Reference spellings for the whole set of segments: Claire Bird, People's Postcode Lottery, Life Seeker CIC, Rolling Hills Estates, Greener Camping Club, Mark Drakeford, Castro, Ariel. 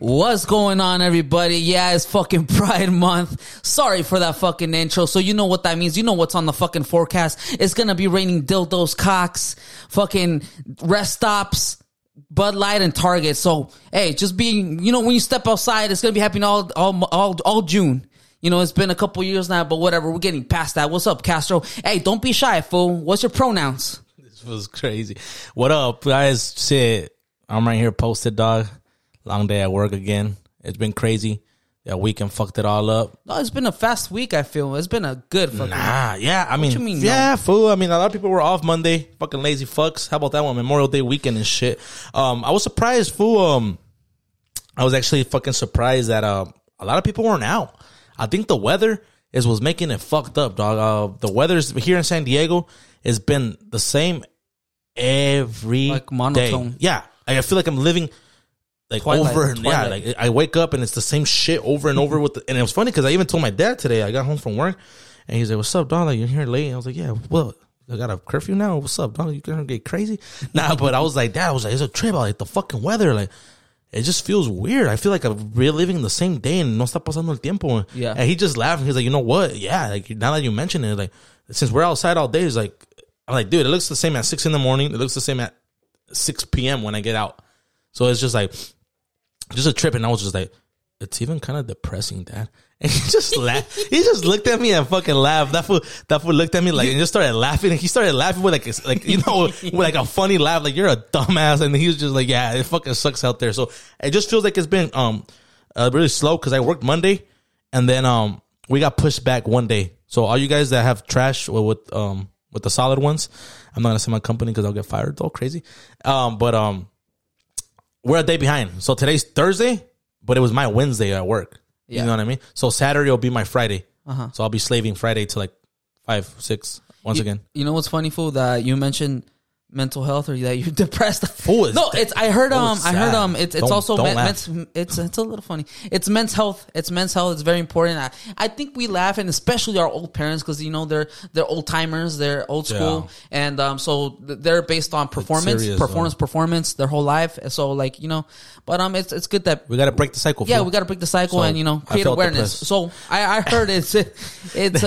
What's going on, everybody? Yeah, it's fucking Pride Month. Sorry for that fucking intro. So you know what that means. You know what's on the fucking forecast. It's gonna be raining dildos, cocks, fucking rest stops, Bud Light, and Target. So hey, just being, you know, when you step outside, it's gonna be happening all June. You know, it's been a couple years now, but whatever. We're getting past that. What's up, Castro? Hey, don't be shy, fool. What's your pronouns? This was crazy. What up, guys? Shit, I'm right here posted, dog. Long day at work again. It's been crazy. That weekend fucked it all up. No, it's been a fast week, I feel. It's been a good fucking week. Yeah, I mean, what you mean, yeah, no? Fool. I mean, a lot of people were off Monday. Fucking lazy fucks. How about that one? Memorial Day weekend and shit. I was surprised, fool. I was actually fucking surprised that a lot of people weren't out. I think the weather was making it fucked up, dog. The weather's here in San Diego has been the same every day. Like monotone. Yeah. I feel like I'm living... like Twilight, over and yeah, like I wake up and it's the same shit over and over with the, and it was funny because I even told my dad today I got home from work and he's like, "What's up, dog? Like, you're here late." And I was like, "Yeah, well, I got a curfew now. What's up, dog? You gonna get crazy?" Nah, but I was like, "Dad, it's a trip. Like the fucking weather, like it just feels weird. I feel like I'm reliving the same day and no está pasando el tiempo." Yeah, and he just laughed. And he's like, "You know what? Yeah, like now that you mention it, like since we're outside all day, it's like I'm like, dude, it looks the same at 6 a.m. It looks the same at 6 p.m. when I get out. So it's just like." Just a trip, and I was just like, "It's even kind of depressing, Dad." And he just laughed. He just looked at me and fucking laughed. That fool looked at me like and just started laughing. And he started laughing with like you know, with like a funny laugh, like you're a dumbass. And he was just like, "Yeah, it fucking sucks out there." So it just feels like it's been really slow because I worked Monday, and then we got pushed back one day. So all you guys that have trash with the solid ones, I'm not gonna say my company because I'll get fired. It's all crazy, but. We're a day behind. So today's Thursday, but it was my Wednesday at work. Yeah. You know what I mean? So Saturday will be my Friday. Uh-huh. So I'll be slaving Friday to like 5, 6 once again. You know what's funny, fool? That you mentioned mental health or that you're depressed. Fool, no, it's I heard it's also it's a little funny. It's men's health. It's men's health. It's very important. I think we laugh, and especially our old parents, because you know they're old timers, they're old school, and so they're based on performance their whole life. So like you know, but it's good that we got to break the cycle. Yeah, we got to break the cycle and you know create awareness. So I heard it's men's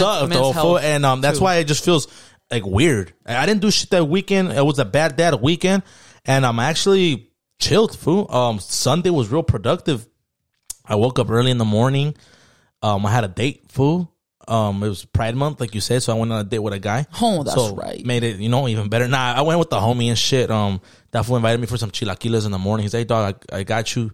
health, and that's why it just feels. Like weird. I didn't do shit that weekend. It was a bad dad weekend, and I'm actually chilled, fool. Sunday was real productive. I woke up early in the morning. I had a date, fool. It was Pride Month, like you said, so I went on a date with a guy. Oh, that's so right. Made it, you know, even better. Nah, I went with the homie and shit. That fool invited me for some chilaquiles in the morning. He's like, "Dog, I got you."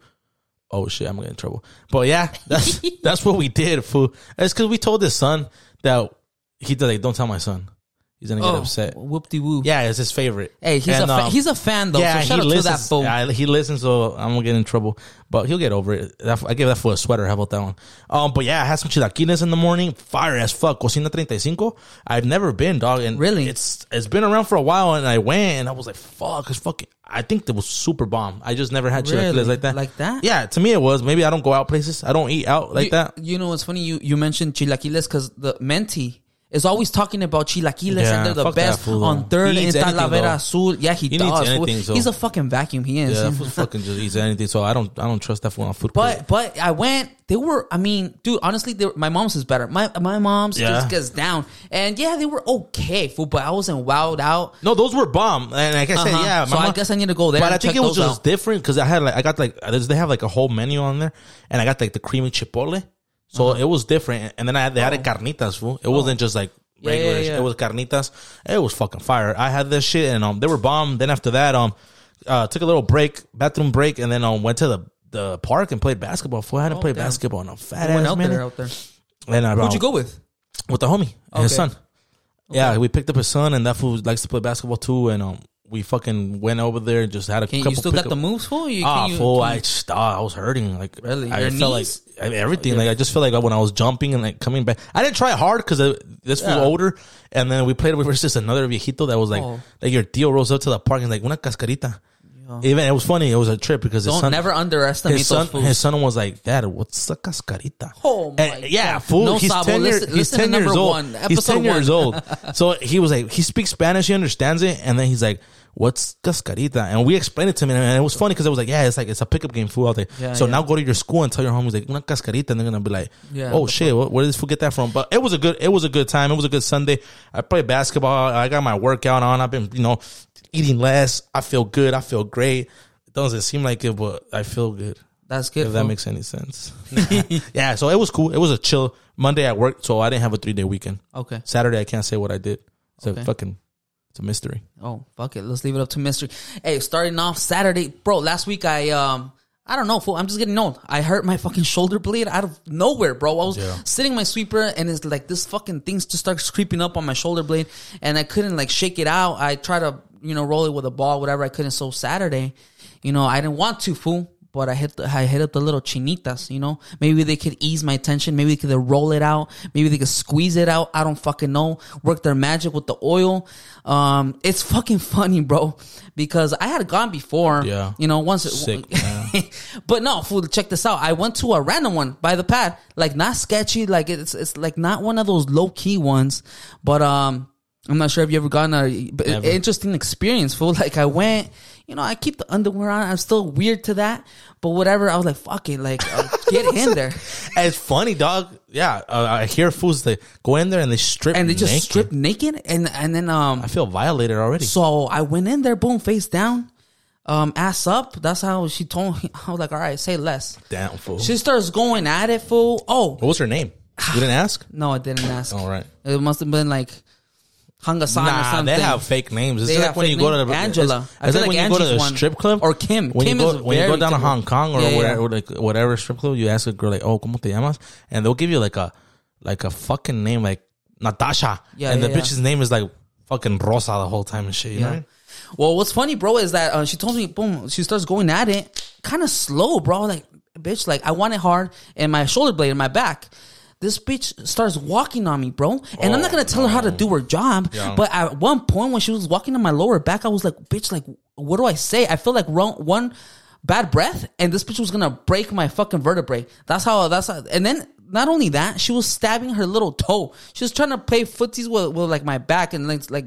Oh shit, I'm gonna get in trouble. But yeah, that's that's what we did, fool. It's because we told his son that he did, like, "Don't tell my son. He's going to get upset." Whoop-de-whoop. Yeah, it's his favorite. Hey, he's a fan, though. Yeah, so shout out to that fool. He listens, so I'm going to get in trouble. But he'll get over it. I gave that fool a sweater. How about that one? But yeah, I had some chilaquiles in the morning. Fire as fuck. Cocina 35. I've never been, dog. And really? It's been around for a while, and I went, and I was like, fuck. It's fucking... I think it was super bomb. I just never had chilaquiles like that. Like that? Yeah, to me it was. Maybe I don't go out places. I don't eat out like that. You know what's funny? You mentioned chilaquiles because the mentee... is always talking about chilaquiles and they're the best fool, on third in Talavera Azul. Yeah, he does. Anything, so. He's a fucking vacuum. He is. Yeah, that fool fucking just eats anything. So I don't trust that fool on food. But I went. They were. I mean, dude. Honestly, my mom's is better. My mom's just gets down. And yeah, they were okay, fool. But I wasn't wowed out. No, those were bomb. And like I said, yeah. So I guess I need to go there. But I think it was just different because they have like a whole menu on there, and I got like the creamy chipotle. So it was different. And then they had carnitas, fool. It wasn't just like regular shit. It was carnitas. It was fucking fire. I had this shit, and they were bomb. Then after that, took a little break, bathroom break, and then went to the park and played basketball, fool. I hadn't played basketball in a fat ass minute. Out there. And who'd you go with? With the homie and his son. Okay. Yeah, we picked up his son, and that fool likes to play basketball too, and we fucking went over there and just had a couple. You still got the moves, fool? Fool! I was hurting. Like really, I felt like everything. Like I just felt like when I was jumping and like coming back, I didn't try hard because this fool older. And then we played versus another viejito that was like, like your tío rolls up to the park and like una cascarita. Yeah. Even it was funny. It was a trip because his son never underestimate those fools. His son was like, "Dad, what's a cascarita?" Oh my god! Yeah, fool. No, he's Sabo. 10 years old. He's 10 years old. So he was like, he speaks Spanish. He understands it, and then he's like. what's cascarita? And we explained it to him, and it was funny because it was like, yeah, it's like, it's a pickup game food out there. Yeah, so now go to your school and tell your homies like, una cascarita, and they're gonna be like, oh shit, where did this food get that from? But it was a good time. It was a good Sunday. I played basketball. I got my workout on. I've been, eating less. I feel good. I feel great. It doesn't seem like it, but I feel good. That's good. If that makes any sense. Yeah, so it was cool. It was a chill Monday at work, so I didn't have a 3-day weekend. Okay. Saturday, I can't say what I did. It's a mystery. Oh, fuck it. Let's leave it up to mystery. Hey, starting off Saturday. Bro, last week I don't know, fool. I'm just getting old. I hurt my fucking shoulder blade out of nowhere, bro. I was sitting my sweeper, and it's like this fucking things just starts creeping up on my shoulder blade, and I couldn't like shake it out. I tried to, roll it with a ball, whatever. I couldn't. So Saturday, I didn't want to, fool. But I hit up the little chinitas, Maybe they could ease my tension. Maybe they could roll it out. Maybe they could squeeze it out. I don't fucking know. Work their magic with the oil. It's fucking funny, bro, because I had gone before. Yeah. Once. Sick, man. But no, fool. Check this out. I went to a random one by the pad, like not sketchy, like it's like not one of those low key ones. But I'm not sure if you ever gotten an interesting experience, fool. Like I went. I keep the underwear on. I'm still weird to that, but whatever. I was like, fuck it, like get in there. And it's funny, dog. Yeah, I hear fools that go in there and they strip naked, and then I feel violated already. So I went in there, boom, face down, ass up. That's how she told me. I was like, all right, say less. Damn, fool. She starts going at it, fool. Oh, what was her name? You didn't ask? No, I didn't ask. All right, it must have been like. Hangasan or something. They have fake names. It's like when you go to the Angela. It's like when you go to the strip club or Kim. When you go down to Hong Kong or whatever strip club, you ask a girl like, "Oh, ¿cómo te llamas?" And they'll give you like a fucking name like Natasha. Yeah, and the bitch's name is like fucking Rosa the whole time and shit. You know? Well, what's funny, bro, is that she told me, boom, she starts going at it, kind of slow, bro. Like, bitch, like I want it hard, and my shoulder blade and my back. This bitch starts walking on me, bro. And I'm not going to tell her how to do her job. Yeah. But at one point when she was walking on my lower back, I was like, bitch, like, what do I say? I feel like one bad breath and this bitch was going to break my fucking vertebrae. That's how. And then not only that, she was stabbing her little toe. She was trying to play footsies with like my back and like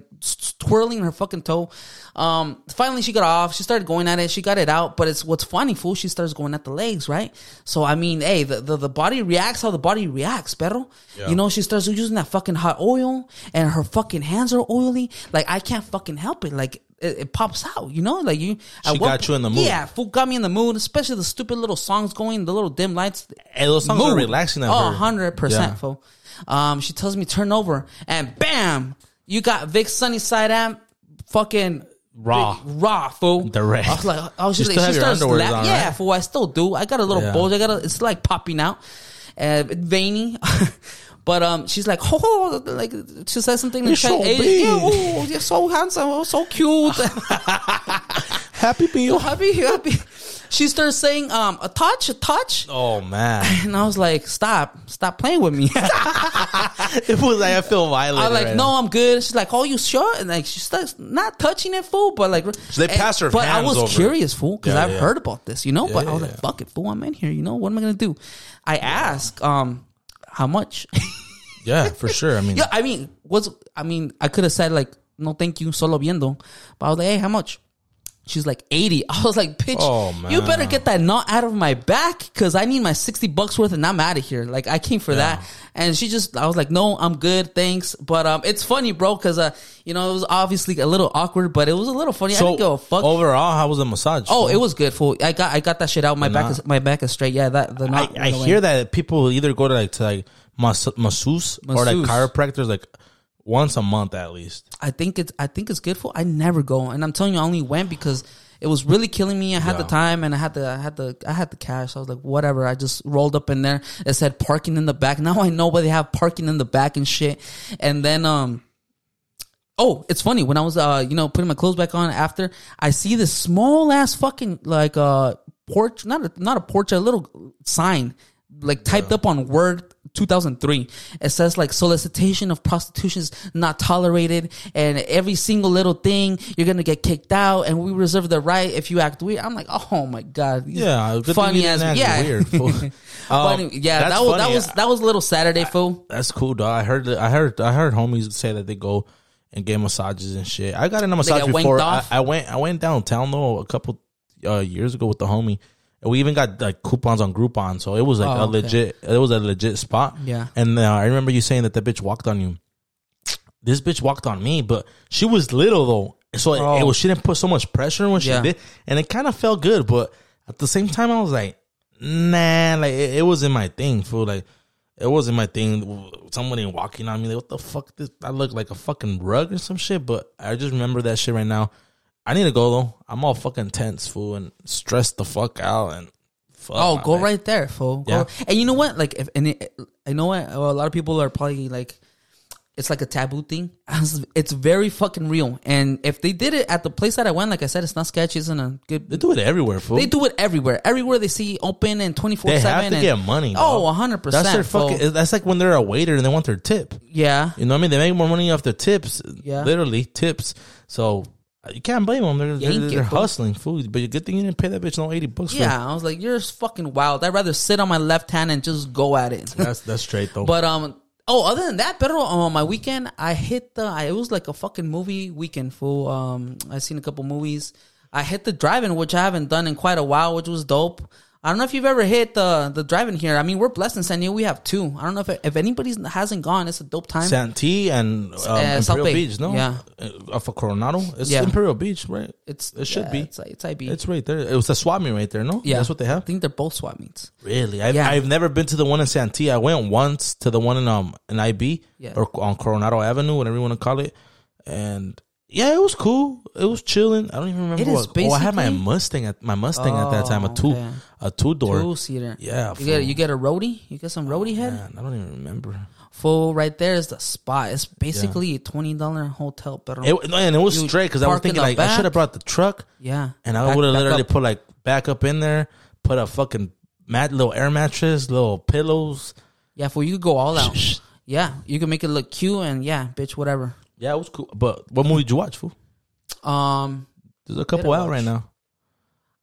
twirling her fucking toe. Finally, she got off. She started going at it. She got it out. But it's what's funny, fool. She starts going at the legs, right? So, I mean, hey, the body reacts how the body reacts, perro. Yeah. She starts using that fucking hot oil and her fucking hands are oily. Like, I can't fucking help it. Like, it pops out, like you. She got you in the mood. Yeah, fool got me in the mood, especially the stupid little songs going, the little dim lights. And those songs are relaxing. 100%, fool. She tells me turn over, and bam, you got Vicz sunny side amp, fucking raw, fool. Direct. I was like, she starts laughing. On, yeah, right? Fool, I still do. I got a little bulge. It's like popping out, veiny. But she's like, oh, like she says something. You're so big. Yeah, oh, you're so handsome, oh, so cute. Happy meal. So happy. She starts saying, a touch. Oh man! And I was like, stop playing with me. It was like I feel violent. I'm like, right no, now. I'm good. She's like, oh, you sure? And like she starts not touching it, fool, but like so they pass her. But hands I was over. Curious, fool, because I've heard about this, Yeah, but I was like, fuck it, fool, I'm in here. What am I gonna do? I ask, how much? Yeah, for sure. I could have said like, no, thank you, solo viendo. But I was like, hey, how much? She's like 80. I was like, bitch, you better get that knot out of my back because I need my $60 worth and I'm out of here. Like I came for that. And I was like, no, I'm good, thanks. But it's funny, bro, because it was obviously a little awkward, but it was a little funny. So I didn't give a fuck. Overall, how was the massage? Oh, it was good, fool. I got that shit out. My back is straight. Yeah, the knot. I hear that people either go to like masseuse or like chiropractors, like. Once a month at least. I think it's good for. I never go, and I'm telling you, I only went because it was really killing me. I had the time, and I had the cash. I was like, whatever. I just rolled up in there. It said parking in the back. Now I know why they have parking in the back and shit. And then it's funny when I was putting my clothes back on after I see this small ass fucking like porch, not a porch, a little sign like typed up on Word. 2003. It says like solicitation of prostitution is not tolerated, and every single little thing you're gonna get kicked out, and we reserve the right if you act weird. I'm like, oh my god, funny as weird. Fool. That was a little Saturday, fool. That's cool, dog. I heard homies say that they go and get massages and shit. I got in a massage before. I went downtown though a couple years ago with the homie. We even got like coupons on Groupon, so it was like legit. It was a legit spot. Yeah. And I remember you saying that the bitch walked on you. This bitch walked on me, but she was little though, so she didn't put so much pressure when she did, and it kind of felt good. But at the same time, I was like, nah, like it wasn't my thing, fool. Like it wasn't my thing. Somebody walking on me, like what the fuck? This I look like a fucking rug or some shit. But I just remember that shit right now. I need to go though. I'm all fucking tense, fool, and stressed the fuck out. And fuck go right there, fool. Go. Yeah. And you know what? Like, I know what, a lot of people are probably like, it's like a taboo thing. It's very fucking real. And if they did it at the place that I went, like I said, it's not sketchy. It's not good. They do it everywhere, fool. They do it everywhere. Everywhere they see open and 24/7. They have to get money. Oh, 100%. That's their fucking. That's like when they're a waiter and they want their tip. Yeah. You know what I mean? They make more money off their tips. Yeah. Literally tips. So. You can't blame them. They're hustling food. But the good thing you didn't pay that bitch no $80 for. Yeah, I was like, you're fucking wild. I'd rather sit on my left hand and just go at it. That's straight though. But other than that, pero on my weekend I hit it was like a fucking movie weekend, fool. I seen a couple movies. I hit the drive-in, which I haven't done in quite a while, which was dope. I don't know if you've ever hit the drive-in here. I mean, we're blessed in San Diego. We have two. I don't know if anybody hasn't gone. It's a dope time. Santee and Imperial Beach, no? Yeah. Off of Coronado. It's Imperial Beach, right? It should be. It's IB. It's right there. It was a swap meet right there, no? Yeah. That's what they have? I think they're both swap meets. Really? I've never been to the one in Santee. I went once to the one in IB or on Coronado Avenue, whatever you want to call it. And... yeah, it was cool. It was chilling. I don't even remember I had my Mustang at that time, a two-door. Two-seater. Yeah. You get a roadie? You get some roadie head? Man, I don't even remember. Fool, right there is the spot. It's basically a $20 hotel. And it was straight because I was thinking like I should have brought the truck. Yeah. And I would have literally put like back up in there, put a fucking little air mattress, little pillows. Yeah, fool, you could go all out. Yeah, you can make it look cute and bitch, whatever. Yeah, it was cool. But what movie did you watch, fool? There's a couple out right now.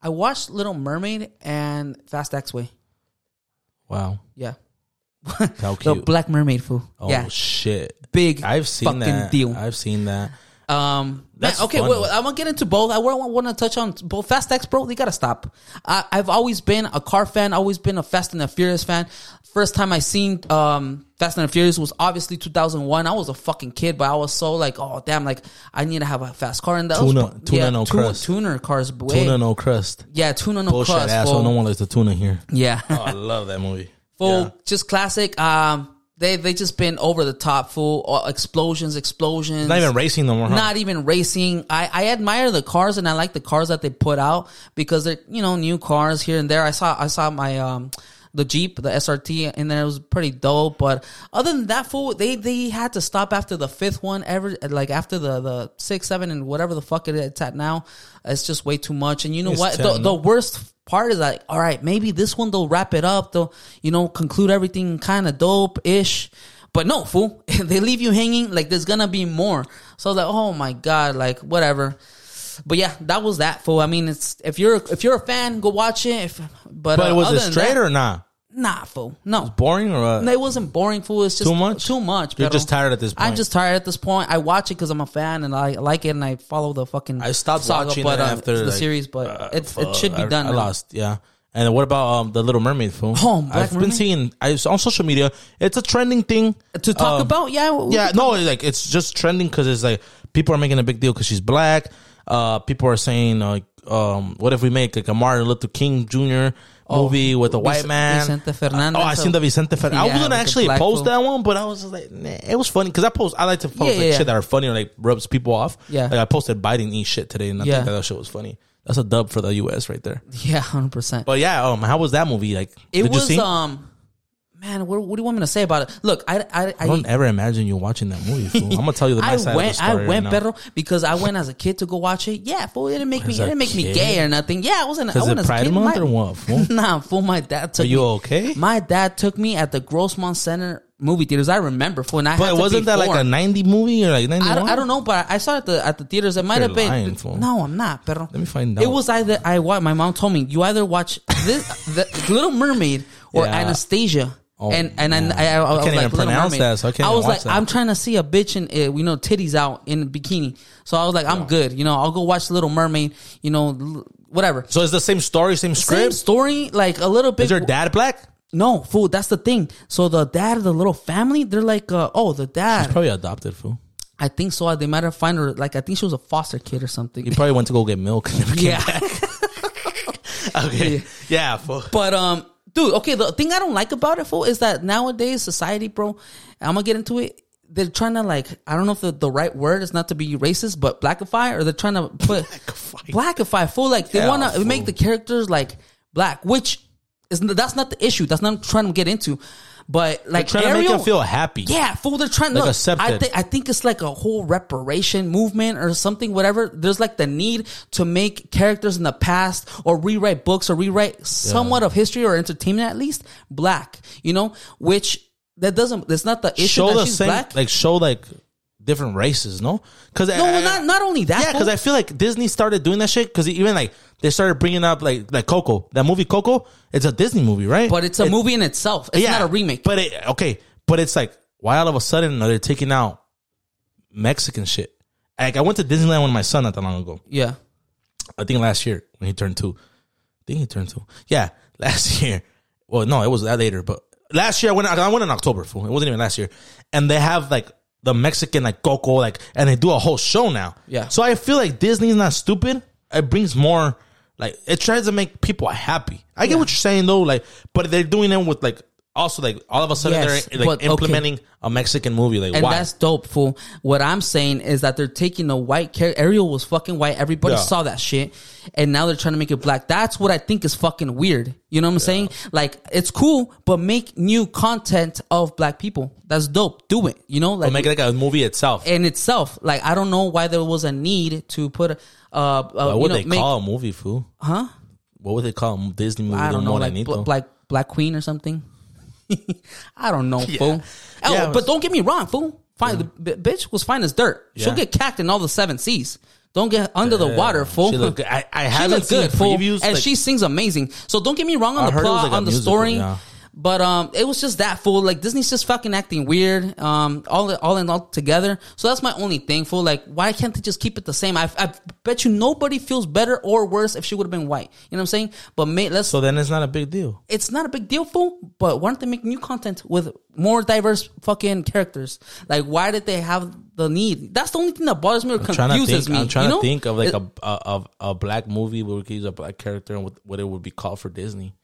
I watched Little Mermaid and Fast X-Way. Wow. Yeah. How cute. The Black Mermaid, fool. Oh, shit. Big I've seen fucking that. Deal. I've seen that. I want to get into both. I want to touch on both. Fast X, bro, they gotta stop. I've always been a car fan, always been a Fast and the Furious fan. First time I seen Fast and the Furious was obviously 2001. I was a fucking kid, but I was so like, oh damn, like I need to have a fast car. And that crust. Tuner cars, boy. Tuna no crust. Yeah, tuna no bullshit crust. Asshole, no one likes the tuna here. Yeah. Oh, I love that movie. Full, just classic. They just been over the top, fool. Explosions. Not even racing no more. Huh? Not even racing. I admire the cars and I like the cars that they put out because they're new cars here and there. I saw my the Jeep, the SRT, and then it was pretty dope. But other than that, fool, they had to stop after the fifth one ever. Like after the 6, 7, and whatever the fuck it's at now, it's just way too much. And you know it's what? The worst part is like, all right, maybe this one they'll wrap it up, they'll conclude everything kind of dope ish, but no, fool, they leave you hanging. Like there's gonna be more, so like, oh my god, like whatever. But yeah, that was that, fool. I mean, it's if you're a fan, go watch it. But was it straight or not? Nah, fool. No, it was boring or no? It wasn't boring, fool. It's just too much. You're just tired at this point. I'm just tired at this point. I watch it because I'm a fan and I like it and I follow the fucking. I stopped watching it after the series, but it should be done. I lost, yeah. And what about the Little Mermaid, fool? Oh, I've been seeing on social media. It's a trending thing to talk about. Yeah, it's just trending because it's like people are making a big deal because she's black. People are saying like, what if we make like a Martin Luther King Jr. movie with a white man? Vicente Fernandez. I seen the Vicente Fernandez. I wasn't actually post that one, but I was just like, nah. It was funny because I like to post shit that are funny or like rubs people off. Yeah, like I posted Biden eat shit today, and I think that shit was funny. That's a dub for the U.S. right there. Yeah, 100%. But yeah, how was that movie? Like, man, what do you want me to say about it? Look, I don't ever imagine you watching that movie, fool. I'm gonna tell you the nice side of the story. I went, right Pedro, because I went as a kid to go watch it. Yeah, fool, it didn't make me gay or nothing. Yeah, I wasn't. Is it Pride Month or what, fool? Nah, fool. My dad took me. Are you okay? My dad took me at the Grossmont Center movie theaters. I remember, fool. And wasn't that like a 90 movie or like 91? I don't know, but I saw it at the theaters. It might have been. Lying, fool. No, I'm not, Pedro. Let me find out. It was either my mom told me you either watch this, the Little Mermaid or Anastasia. I was like, pronounce that, so I was like, I'm trying to see a bitch in, you know, titties out in a bikini. So I was like, I'm good. You know, I'll go watch Little Mermaid, you know, whatever. So it's the same story, same script? Same story, like a little bit. Is your dad black? No, fool, that's the thing. So the dad of the little family, they're like, the dad. She's probably adopted, fool. I think so. They might have found her, like, I think she was a foster kid or something. You probably went to go get milk. Yeah. Okay. Yeah, fool. But, dude, okay, the thing I don't like about it, fool, is that nowadays, society, bro, I'm going to get into it. They're trying to, like, I don't know if the right word is not to be racist, but blackify, or they're trying to put blackify, fool. Like, they want to make the characters, like, black, which is, that's not the issue. That's not what I'm trying to get into. But, like, they're trying to make them feel happy. Yeah, fool, they're trying to, like, accepted. I think it's, like, a whole reparation movement or something, whatever. There's, like, the need to make characters in the past or rewrite books or rewrite somewhat of history or entertainment, at least, black, you know? Which, that doesn't, that's not the issue show that the she's same, black. Like, show, like, different races, no? Cause not only that. Yeah, because I feel like Disney started doing that shit, because even, like, they started bringing up like Coco. That movie Coco, it's a Disney movie, right? But it's a movie in itself. It's not a remake. But but it's like, why all of a sudden they're taking out Mexican shit? Like, I went to Disneyland with my son not that long ago. Yeah, I think last year when he turned 2. I think he turned 2. Yeah, last year. Well, no, it was that later. But last year I went in October. Fool, it wasn't even last year. And they have like the Mexican like Coco, like, and they do a whole show now. Yeah. So I feel like Disney's not stupid. It brings more. Like, it tries to make people happy. I get what you're saying, though. Like, but they're doing it with, like, also, like, all of a sudden they're, like, implementing a Mexican movie. Like, and why? That's dope, fool. What I'm saying is that they're taking a white character. Ariel was fucking white. Everybody saw that shit. And now they're trying to make it black. That's what I think is fucking weird. You know what I'm saying? Like, it's cool, but make new content of black people. That's dope. Do it. You know? Like, or make it like a movie itself. In itself. Like, I don't know why there was a need to put what would they call a movie, fool? Huh? What would they call a Disney movie? I don't know, like Black Queen or something. I don't know, fool. Oh, yeah, but don't get me wrong, fool. Fine, the bitch was fine as dirt. Yeah. She'll get cacked in all the 7 Cs. Don't get under the water, fool. She look, I haven't seen previews, fool, and she sings amazing. So don't get me wrong on the plot, like on the musical, story. Yeah. But it was just that, fool. Like, Disney's just fucking acting weird. All together. So that's my only thing, fool. Like, why can't they just keep it the same? I bet you nobody feels better or worse if she would have been white. You know what I'm saying? But let's. So then it's not a big deal. It's not a big deal, fool. But why don't they make new content with more diverse fucking characters? Like, why did they have the need? That's the only thing that bothers me or confuses me. I'm trying to think of like a black movie where we could use a black character and what it would be called for Disney.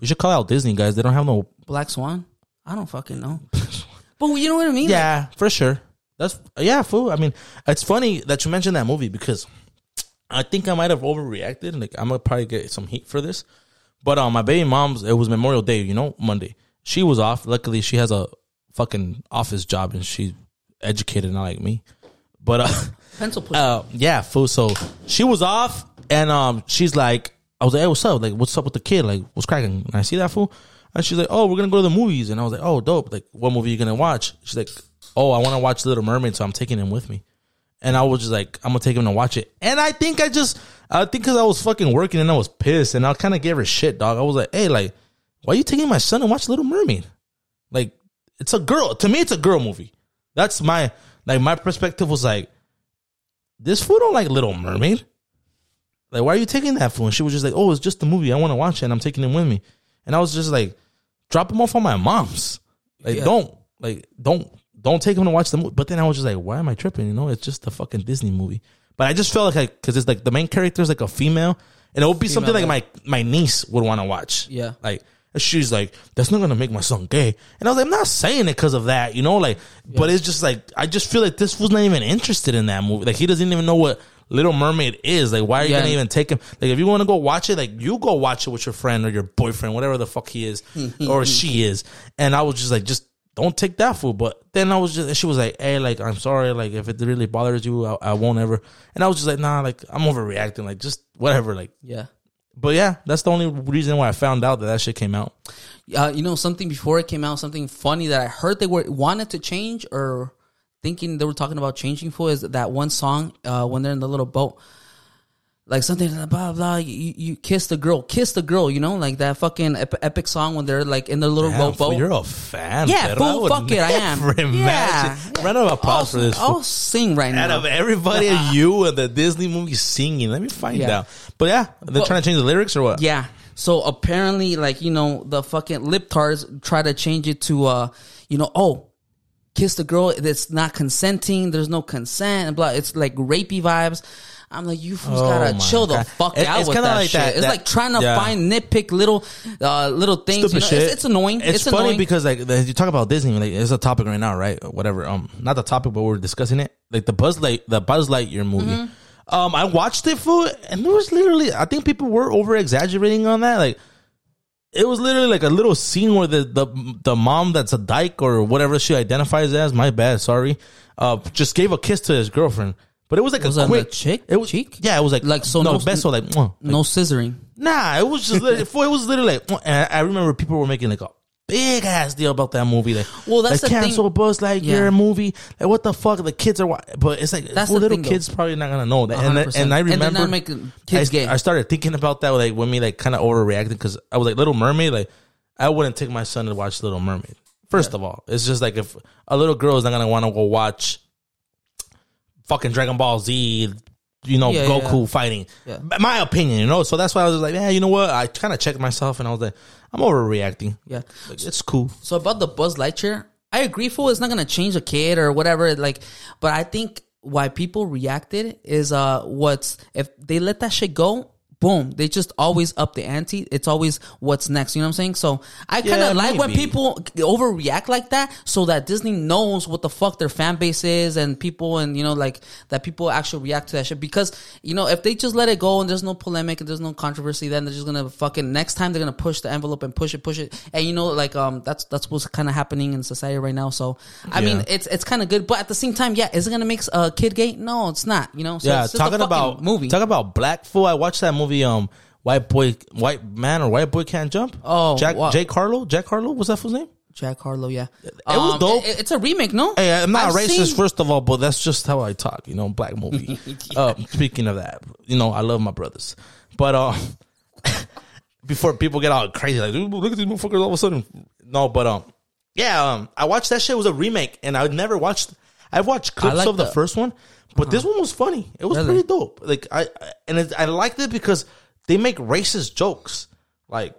We should call out Disney, guys. They don't have no Black Swan. I don't fucking know. But you know what I mean? Yeah, like, for sure. That's fool. I mean, it's funny that you mentioned that movie because I think I might have overreacted. Like, I'm gonna probably get some heat for this. But my baby mom's, it was Memorial Day, you know, Monday. She was off. Luckily, she has a fucking office job and she's educated, not like me. But pencil push. Fool. So she was off and she's like, I was like, hey, what's up? Like, what's up with the kid? Like, what's cracking? And I see that fool. And she's like, oh, we're going to go to the movies. And I was like, oh, dope. Like, what movie are you going to watch? She's like, oh, I want to watch Little Mermaid, so I'm taking him with me. And I was just like, I'm going to take him to watch it. And I think because I was fucking working and I was pissed. And I kind of gave her shit, dog. I was like, hey, like, why are you taking my son to watch Little Mermaid? Like, it's a girl. To me, it's a girl movie. That's my perspective was like, this fool don't like Little Mermaid. Like, why are you taking that fool? And she was just like, oh, it's just the movie. I want to watch it, and I'm taking him with me. And I was just like, drop him off on my mom's. Like, don't take him to watch the movie. But then I was just like, why am I tripping? You know, it's just a fucking Disney movie. But I just felt like, because it's like the main character is like a female, and it would be female, something like my niece would want to watch. Yeah. Like, she's like, that's not going to make my son gay. And I was like, I'm not saying it because of that, you know? Like, but it's just like, I just feel like this fool's not even interested in that movie. Like, he doesn't even know what Little Mermaid is. Like, why are you gonna even take him? Like, if you want to go watch it, like, you go watch it with your friend or your boyfriend, whatever the fuck he is or she is. And I was just like, just don't take that fool. But then I was just, she was like, hey, like, I'm sorry, like, if it really bothers you, I won't ever. And I was just like, nah, like, I'm overreacting, like, just whatever, like, yeah. But yeah, that's the only reason why I found out that shit came out. You know, something before it came out, something funny that I heard they wanted to change or thinking they were talking about changing for is that one song when they're in the little boat. like something blah blah. You kiss the girl, you know, like that fucking epic song when they're like in their little boat. Fool, you're a fan. Yeah, fool, fuck it, I am. Imagine. Round of applause for this. I'll sing right now. Out of everybody, you at the Disney movie singing. Let me find out. But yeah, they're trying to change the lyrics or what? Yeah. So apparently, like, you know, the fucking libtards try to change it to, you know, oh, kiss the girl that's not consenting. There's no consent and blah. It's like rapey vibes. I'm like, you fools gotta chill the fuck out with that shit. It's like trying to find nitpick little things. You know? It's annoying. It's funny annoying. Because like you talk about Disney, like it's a topic right now, right? Whatever. Not the topic, but we're discussing it. Like the Buzz Lightyear movie. Mm-hmm. I watched it for, and it was literally. I think people were over exaggerating on that, like. It was literally like a little scene where the mom that's a dyke or whatever she identifies as, my bad, sorry, just gave a kiss to his girlfriend. But it was like a quick chick. It was cheek. Yeah, it was like no scissoring. Nah, it was just literally like, and I remember people were making like a big ass deal about that movie. Like, well, that's like, the cancel Buzz Lightyear movie. Like, what the fuck? The kids are, but it's like that's the little thing, kids probably not gonna know that. And I remember, and they're not making kids gay. I started thinking about that, like when we like kind of overreacted because I was like, Little Mermaid. Like, I wouldn't take my son to watch Little Mermaid. First of all, it's just like if a little girl is not gonna want to go watch fucking Dragon Ball Z. You know, Goku fighting. Yeah. My opinion, you know. So that's why I was like, yeah, you know what? I kind of checked myself, and I was like, I'm overreacting. Yeah, like, it's cool. So about the Buzz Lightyear, I agree. For it's not gonna change a kid or whatever. Like, but I think why people reacted is if they let that shit go, boom, they just always up the ante. It's always what's next. You know what I'm saying? So I kind of like when people overreact like that, so that Disney knows what the fuck their fan base is and people, and you know, like that people actually react to that shit. Because you know, if they just let it go and there's no polemic and there's no controversy, then they're just gonna fucking next time they're gonna push the envelope and push it. And you know, like that's what's kind of happening in society right now. So I mean, it's kind of good, but at the same time, is it gonna make a kid gay? No, it's not. You know, so it's just talking about movie. Talk about black fool. I watched that movie. White Boy Can't Jump. Oh, Jack Harlow. What's that fool's name? Jack Harlow. Yeah, it was dope. It's a remake, no? Hey, I'm not racist, first of all, but that's just how I talk. You know, black movie. Speaking of that, you know, I love my brothers, but before people get all crazy, like look at these motherfuckers all of a sudden. No, but I watched that shit. It was a remake, and I've never watched. I've watched clips of the first one. But this one was funny. It was pretty dope. Like I liked it because they make racist jokes, like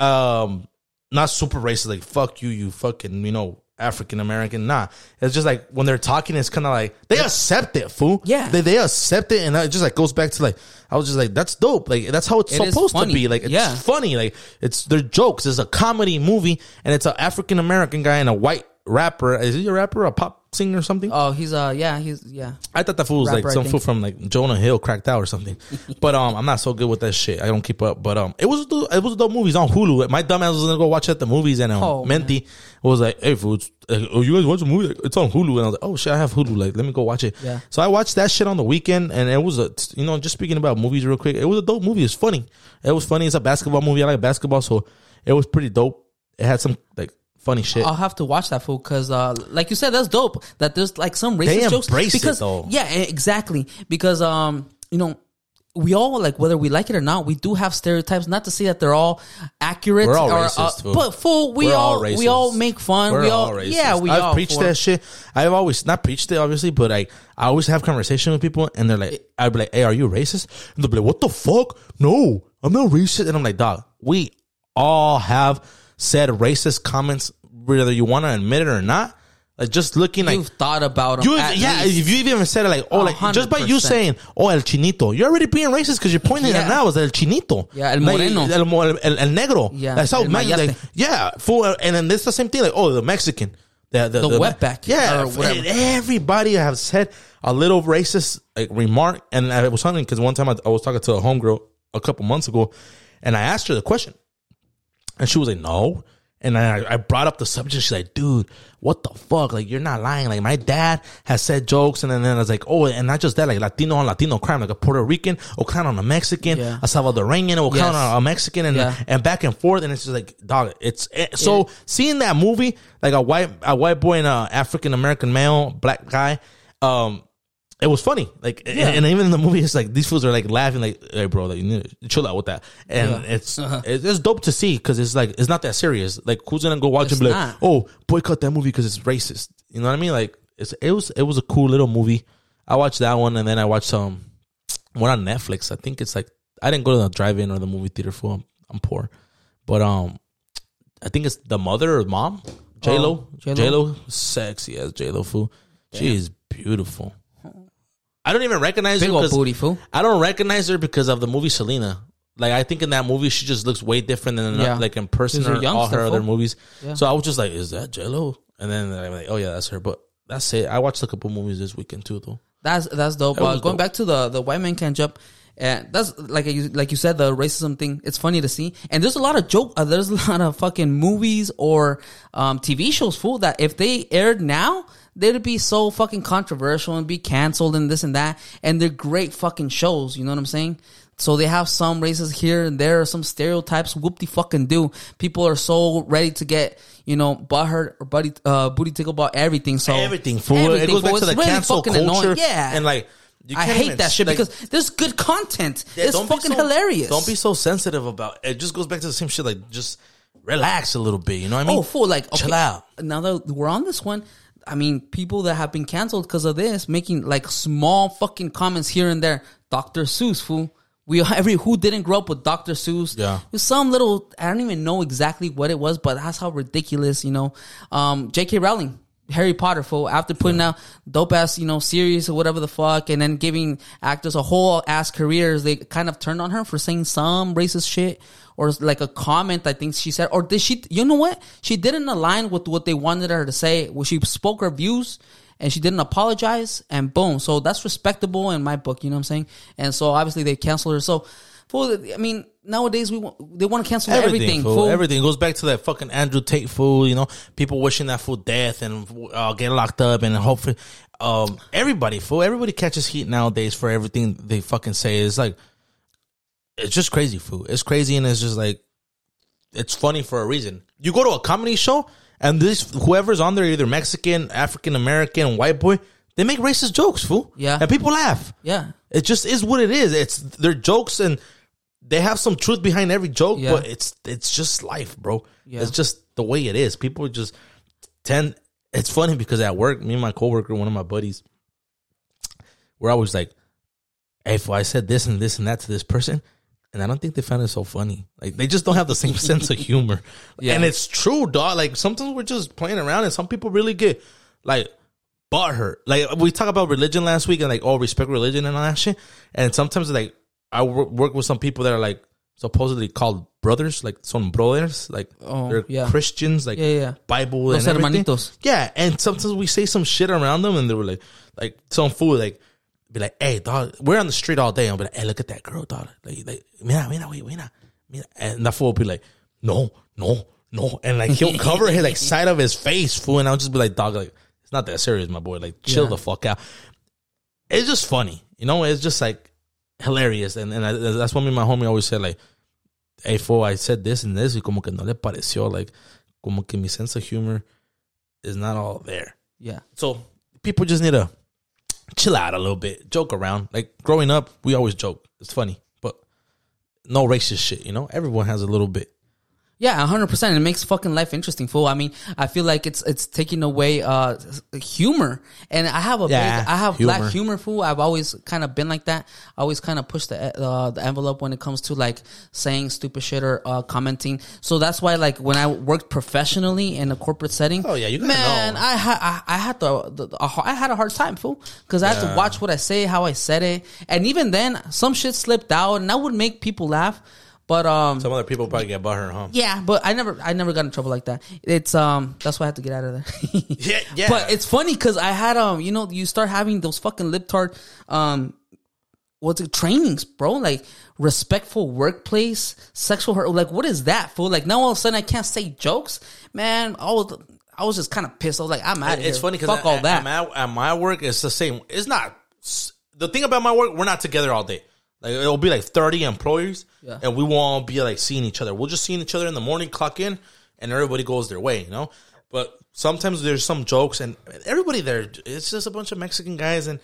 not super racist, like fuck you, you fucking, you know, African American. Nah, it's just like when they're talking, it's kind of like they accept it, fool. Yeah, they accept it, and it just like goes back to like I was just like that's dope. Like that's how it's supposed to be. Like it's funny. Like it's their jokes. It's a comedy movie, and it's an African American guy and a white rapper. Is he a rapper? A pop singer or something? Oh, he's I thought that fool was rapper, like some fool from like Jonah Hill cracked out or something. But I'm not so good with that shit. I don't keep up. But it was the movies on Hulu. My dumbass was gonna go watch it at the movies, and Menti was like, "Hey, fool, you guys watch the movie? It's on Hulu." And I was like, "Oh shit, I have Hulu. Like, let me go watch it." Yeah. So I watched that shit on the weekend, and it was just speaking about movies real quick. It was a dope movie. It's funny. It was funny. It's a basketball movie. I like basketball, so it was pretty dope. It had some like funny shit. I'll have to watch that fool because, like you said, that's dope. That there's like some racist jokes. They embrace it though. Yeah, exactly. Because you know, we all like whether we like it or not, we do have stereotypes. Not to say that they're all accurate. We're all racist, fool. But fool, we all make fun. I've preached that shit. I've always not preached it, obviously, but like I always have conversation with people, and they're like, I'd be like, "Hey, are you racist?" And they'll be like, "What the fuck? No, I'm not racist." And I'm like, "Dog, we all have." Said racist comments, whether you want to admit it or not. Like just looking like you've thought about them. If you even said it, like, oh, 100%. Like just by you saying, "Oh, el chinito," you're already being racist because you're pointing it now as el chinito. Yeah, el moreno, like, el negro. Yeah, that's how. Like, yeah, fool. And then it's the same thing. Like, oh, the Mexican, the wetback. Yeah, everybody have said a little racist like remark. And I was funny because one time I was talking to a homegirl a couple months ago, and I asked her the question. And she was like, no. And I brought up the subject. She's like, dude, what the fuck? Like, you're not lying. Like, my dad has said jokes. And then I was like, oh, and not just that, like Latino on Latino crime, like a Puerto Rican, or kind on a Mexican, a Salvadoranian, or kind on a Mexican, and back and forth. And it's just like, dog, so seeing that movie, like a white boy and an African American male, black guy, it was funny. Like, yeah. And even in the movie, it's like these fools are like laughing, like, "Hey, bro, like, you need to chill out with that." And it's dope to see because it's like it's not that serious. Like, who's gonna go watch and be like, "Oh, boycott that movie because it's racist"? You know what I mean? Like, it was a cool little movie. I watched that one, and then I watched one on Netflix. I think it's like I didn't go to the drive-in or the movie theater. For I'm poor, but I think it's the mother or mom. J-Lo, sexy as J-Lo fool. She is beautiful. I don't even recognize her. Big old booty fool. I don't recognize her because of the movie Selena. Like, I think in that movie she just looks way different than like in person or all her other movies. Yeah. So I was just like, is that J-Lo? And then I'm like, oh yeah, that's her. But that's it. I watched a couple movies this weekend too, though. That's dope. Going back to the white man can't jump. That's like you said, the racism thing. It's funny to see, and there's a lot of there's a lot of fucking movies or TV shows, fool, that if they aired now, they'd be so fucking controversial and be canceled and this and that. And they're great fucking shows. You know what I'm saying? So they have some races here and there, some stereotypes. Whoop-de fucking do. People are so ready to get, you know, butthurt or booty tickle about everything. So everything, fool. Everything, it goes back to the really cancel culture, annoying. Yeah, and like. I hate that shit, like, because there's good content. It's fucking hilarious. Don't be so sensitive about it. It just goes back to the same shit. Like, just relax a little bit. You know what I mean? Oh, fool. Like, okay, chill out. Now that we're on this one, I mean, people that have been canceled because of this, making like small fucking comments here and there. Dr. Seuss, fool. Who didn't grow up with Dr. Seuss? Yeah. Some little, I don't even know exactly what it was, but that's how ridiculous, you know. J.K. Rowling. Harry Potter, fool, after putting out dope ass, you know, series or whatever the fuck, and then giving actors a whole ass careers, they kind of turned on her for saying some racist shit or like a comment I think she said, or did she? You know what? She didn't align with what they wanted her to say. Well, she spoke her views and she didn't apologize, and boom. So that's respectable in my book. You know what I'm saying? And so obviously they canceled her. So, fool, I mean, nowadays they want to cancel everything. Fool. Everything. It goes back to that fucking Andrew Tate fool. You know, people wishing that fool death and get locked up and hopefully everybody fool. Everybody catches heat nowadays for everything they fucking say. It's like it's just crazy fool. It's crazy, and it's just like it's funny for a reason. You go to a comedy show and this whoever's on there, either Mexican, African American, white boy, they make racist jokes fool. Yeah, and people laugh. Yeah, it just is what it is. It's their jokes and. They have some truth behind every joke, but it's just life, bro. Yeah. It's just the way it is. People just tend... It's funny because at work, me and my coworker, one of my buddies, we're always like, hey, if I said this and this and that to this person, and I don't think they found it so funny. Like, they just don't have the same sense of humor. Yeah. And it's true, dog. Like, sometimes we're just playing around, and some people really get, like... butthurt. Like, we talked about religion last week, and like, oh, respect religion and all that shit. And sometimes, like... I work with some people that are like supposedly called brothers, like son brothers, like they're Christians, like Bible Los and everything. Hermanitos. Yeah, and sometimes we say some shit around them, and they were like some fool, like be like, "Hey, dog, we're on the street all day." I'll be like, "Hey, look at that girl, dog. Like mira, and that fool will be like, "No," and like he'll cover his like side of his face, fool, and I'll just be like, "Dog, like it's not that serious, my boy. Like chill the fuck out." It's just funny, you know. It's just like. Hilarious, and that's what me and my homie always said, like, hey, fool, I said this and this, y como que no le pareció, like, como que mi sense of humor is not all there. Yeah. So, people just need to chill out a little bit, joke around. Like, growing up, we always joke. It's funny, but no racist shit, you know? Everyone has a little bit. Yeah, 100%. It makes fucking life interesting, fool. I mean, I feel like it's taking away humor. And I have black humor, fool. I've always kind of been like that. I always kind of push the envelope when it comes to like saying stupid shit or commenting. So that's why like when I worked professionally in a corporate setting, I had a hard time, fool, because I had to watch what I say, how I said it, and even then some shit slipped out, and that would make people laugh. But some other people probably get butthurt, huh? Yeah, but I never got in trouble like that. It's that's why I had to get out of there. Yeah. But it's funny because I had you know, you start having those fucking libtard trainings, bro? Like respectful workplace, sexual hurt. Like what is that, fool? Like now all of a sudden I can't say jokes, man. I was just kind of pissed. I was like, I'm out of here. It's funny because fuck all that. At my work, it's the same. It's not the thing about my work. We're not together all day. Like it'll be like 30 employees, and we won't be like seeing each other. We'll just seeing each other in the morning, clock in, and everybody goes their way, you know. But sometimes there's some jokes, and everybody there, it's just a bunch of Mexican guys, and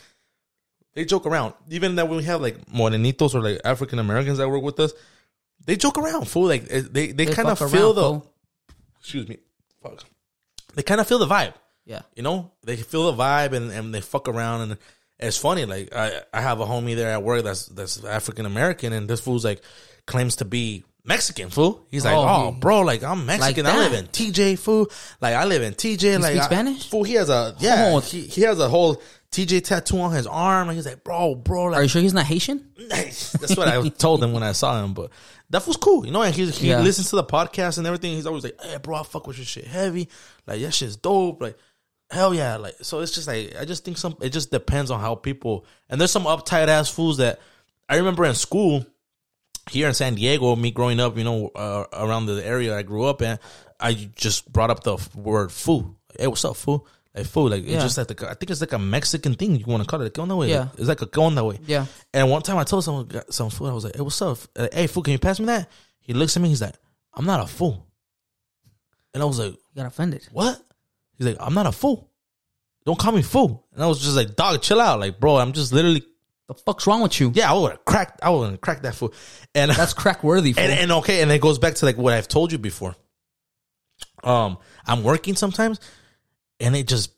they joke around. Even that when we have like morenitos or like African Americans that work with us, they joke around, fool. Like they kind of feel around, excuse me, fuck. They kind of feel the vibe. Yeah, you know, they feel the vibe and they fuck around and it's funny. Like I have a homie there at work that's African American and this fool's like claims to be Mexican, fool. He's like, bro, like I'm Mexican. Like I live in TJ, fool. Like I live in TJ. He like speaks Spanish, fool. He has a he has a whole TJ tattoo on his arm. And he's like, bro. Like, are you sure he's not Haitian? That's what I told him when I saw him. But that was cool, you know. And he listens to the podcast and everything. He's always like, hey, bro, I fuck with your shit heavy. Like that shit's dope. Like hell yeah. Like so, it's just like I just think it just depends on how people. And there's some uptight ass fools that I remember in school. Here in San Diego, me growing up, you know, around the area I grew up in, I just brought up the word "foo." Hey, what's up, foo? Like foo, like it's just like I think it's like a Mexican thing. You want to call it a way? Yeah, it's like a onda way. Yeah. And one time I told someone some fool, I was like, "Hey, what's up? Hey, foo, can you pass me that?" He looks at me, he's like, "I'm not a fool." And I was like, "You got offended? What?" He's like, "I'm not a fool. Don't call me fool." And I was just like, "Dog, chill out, like, bro. I'm just literally." The fuck's wrong with you? Yeah, I would have cracked that fool. And that's crack worthy. And it goes back to like what I've told you before. I'm working sometimes, and it just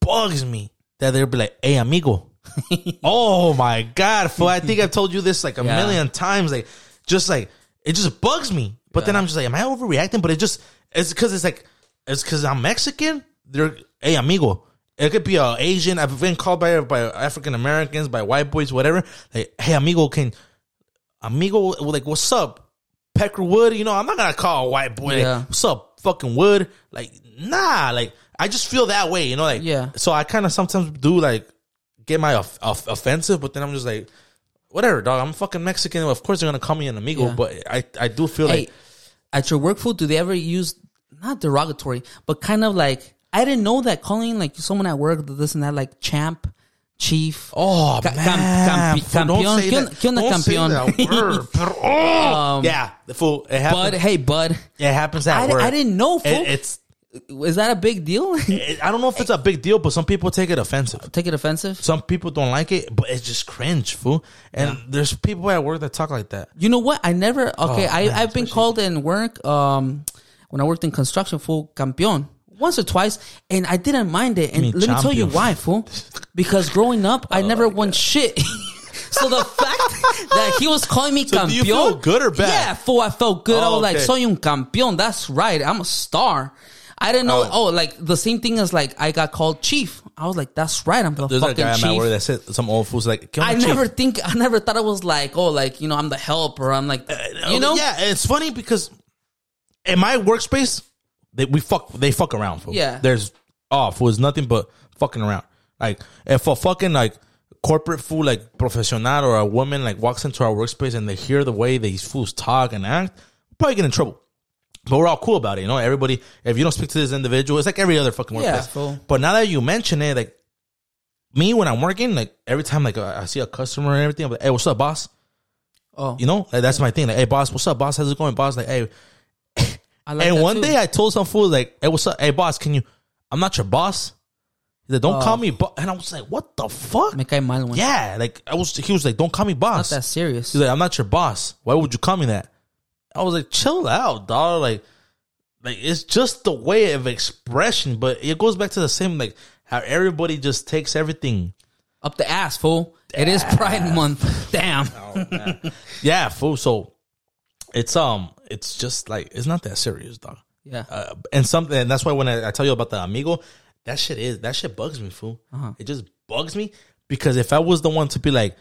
bugs me that they'll be like, "Hey, amigo." Oh my god, fool! I think I've told you this like a million times. Like it just bugs me. But then I'm just like, am I overreacting? But it's because I'm Mexican. They're "Hey, amigo." It could be an Asian. I've been called by African Americans, by white boys, whatever. Like, hey, amigo, like, what's up, Peckerwood? You know, I'm not gonna call a white boy, like, what's up, fucking Wood? Like, nah. Like, I just feel that way, you know. Like, so I kind of sometimes do like get my offensive, but then I'm just like, whatever, dog. I'm fucking Mexican. Of course they're gonna call me an amigo, but I do feel like at your work, food, do they ever use not derogatory, but kind of like. I didn't know that calling like someone at work this and that like champ, chief. Oh man, don't say that word. Yeah, the fool. It happens. Bud. It happens at work. I didn't know. Fool. Is that a big deal? I don't know if it's a big deal, but some people take it offensive. Some people don't like it, but it's just cringe, fool. And there's people at work that talk like that. You know what? I never. Okay, I've been called in work. When I worked in construction, fool, campeón. Once or twice, and I didn't mind it. And let me tell you why, fool. Because growing up, I never won shit. So the fact that he was calling me campeón. Do you feel good or bad? Yeah, fool, I felt good. I was like, soy un campeón. That's right. I'm a star. I didn't know. Like the same thing as like I got called chief. I was like, that's right. I'm the fucking guy chief. That said some old fools like I never thought it was like, oh, like, you know, I'm the help or I'm like, you know. Yeah, it's funny because in my workspace. They fuck around, fool. Yeah. There's fool, it's nothing but fucking around. Like if a fucking like corporate fool, like profesional or a woman like walks into our workspace and they hear the way these fools talk and act, we'll probably get in trouble. But we're all cool about it, you know. Everybody, if you don't speak to this individual, it's like every other fucking workplace. Yeah, fool. But now that you mention it, like me when I'm working, like every time like I see a customer and everything, I'm like, hey, what's up, boss? Oh, you know, like, that's my thing. Like, hey, boss, what's up, boss? How's it going, boss? Like, hey. Like and one day I told some fool like, "Hey, what's up? Hey, boss, can you? I'm not your boss." He said, "Don't call me boss." And I was like, "What the fuck?" Me cae mal one. Yeah, like he was like, "Don't call me boss." Not that serious. He's like, "I'm not your boss. Why would you call me that?" I was like, "Chill out, dog." Like it's just the way of expression, but it goes back to the same like how everybody just takes everything up the ass, fool. Damn. It is Pride Month. Damn. Oh, man. Yeah, fool. So it's just like it's not that serious, dog. Yeah, and that's why when I tell you about the amigo, that shit bugs me, fool. Uh-huh. It just bugs me because if I was the one to be like,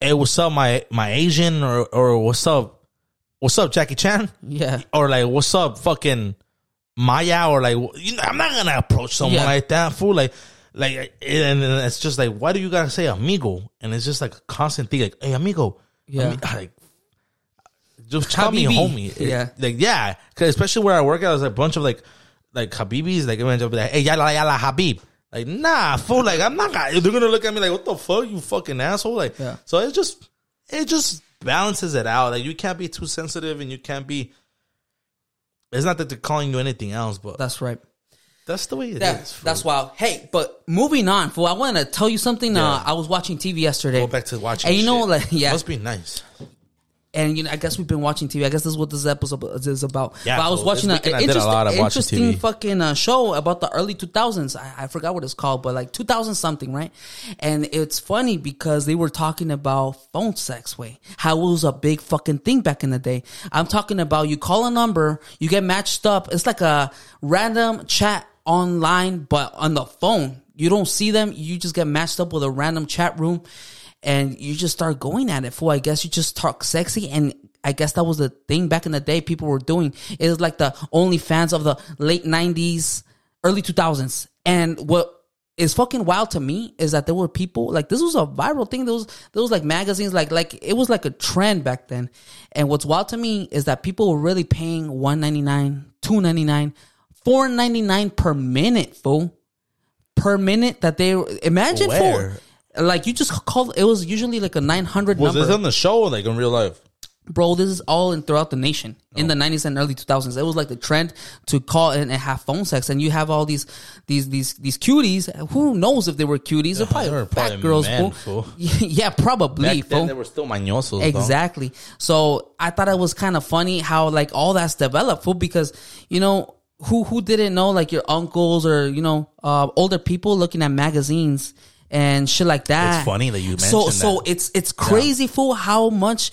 "Hey, what's up, my Asian?" or "What's up, Jackie Chan?" Yeah, or like, "What's up, fucking Maya?" Or like, you know, I'm not gonna approach someone like that, fool. Like, and it's just like, why do you gotta say amigo? And it's just like a constant thing, like, "Hey, amigo." Yeah, like. Just call me homie. Yeah. Like, yeah. Cause especially where I work at, there's a bunch of like Habibis. Like, everyone's like, hey, yala, Habib. Like, nah, fool. Like, I'm not gonna, they're gonna look at me like, what the fuck, you fucking asshole? Like, so it just balances it out. Like, you can't be too sensitive and you can't be, it's not that they're calling you anything else, but. That's right. That's the way it is. Fool. That's wild. Hey, but moving on, fool. I want to tell you something. I was watching TV yesterday. Go back to watching. And you know, must be nice. And you know, I guess we've been watching TV. I guess this is what this episode is about. Yeah, but I was watching an interesting fucking show about the early 2000s. I forgot what it's called, but like 2000 something, right? And it's funny because they were talking about phone sex, how it was a big fucking thing back in the day. I'm talking about you call a number, you get matched up. It's like a random chat online, but on the phone. You don't see them. You just get matched up with a random chat room. And you just start going at it, fool. I guess you just talk sexy. And I guess that was the thing back in the day people were doing. It was like the OnlyFans of the late 90s, early 2000s. And what is fucking wild to me is that there were people, like, this was a viral thing. There was like magazines, like it was like a trend back then. And what's wild to me is that people were really paying $1.99, $2.99, $4.99 per minute, fool. Per minute that they, imagine, fool. Like, you just called, it was usually like a 900 number. Was this on the show or like in real life? Bro, this is all throughout the nation. Oh. In the 90s and early 2000s. It was like the trend to call and have phone sex. And you have all these cuties. Who knows if they were cuties? They're probably fat girls, fool. Yeah, probably. Back then, they were still mañosos. Exactly. Though. So I thought it was kind of funny how like all that's developed, fool, because, you know, who didn't know, like, your uncles or, you know, older people looking at magazines and shit like that. It's funny that you mentioned that. So it's crazy, fool, how much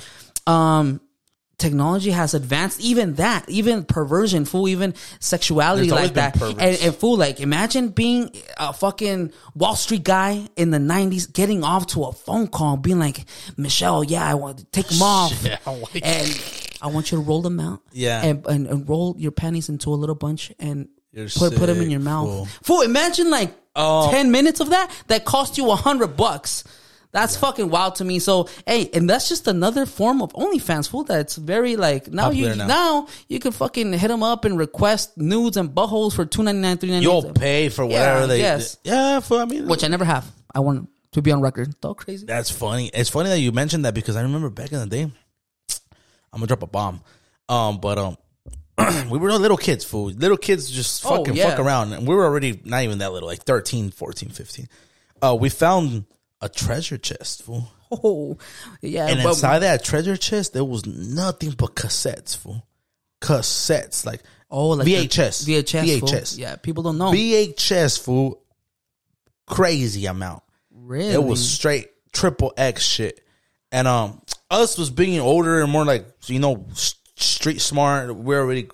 technology has advanced. Even that, even perversion, fool, even sexuality like that. And fool, like, imagine being a fucking Wall Street guy in the 90s, getting off to a phone call, being like, Michelle, I want to take them off. And I want you to roll them out. Yeah. And roll your panties into a little bunch and put them in your mouth. Fool, imagine like 10 minutes of that cost you $100. That's fucking wild to me. So, hey, and that's just another form of OnlyFans, fool. That's very like, now you can fucking hit them up and request nudes and buttholes for $2.99, $3.99. You'll pay for whatever they... Yes. Yeah, for, I mean... Which I never have. I want to be on record. It's all crazy. That's funny. It's funny that you mentioned that because I remember back in the day... I'm gonna drop a bomb. We were little kids, fool. Little kids just fucking fuck around. And we were already not even that little, like 13, 14, 15. We found a treasure chest, fool. Oh, yeah. And inside that treasure chest, there was nothing but cassettes, fool. Cassettes, like, VHS. VHS. Yeah, people don't know. VHS, fool. Crazy amount. Really? It was straight XXX shit. And us was being older and more like, you know, street smart. We're already,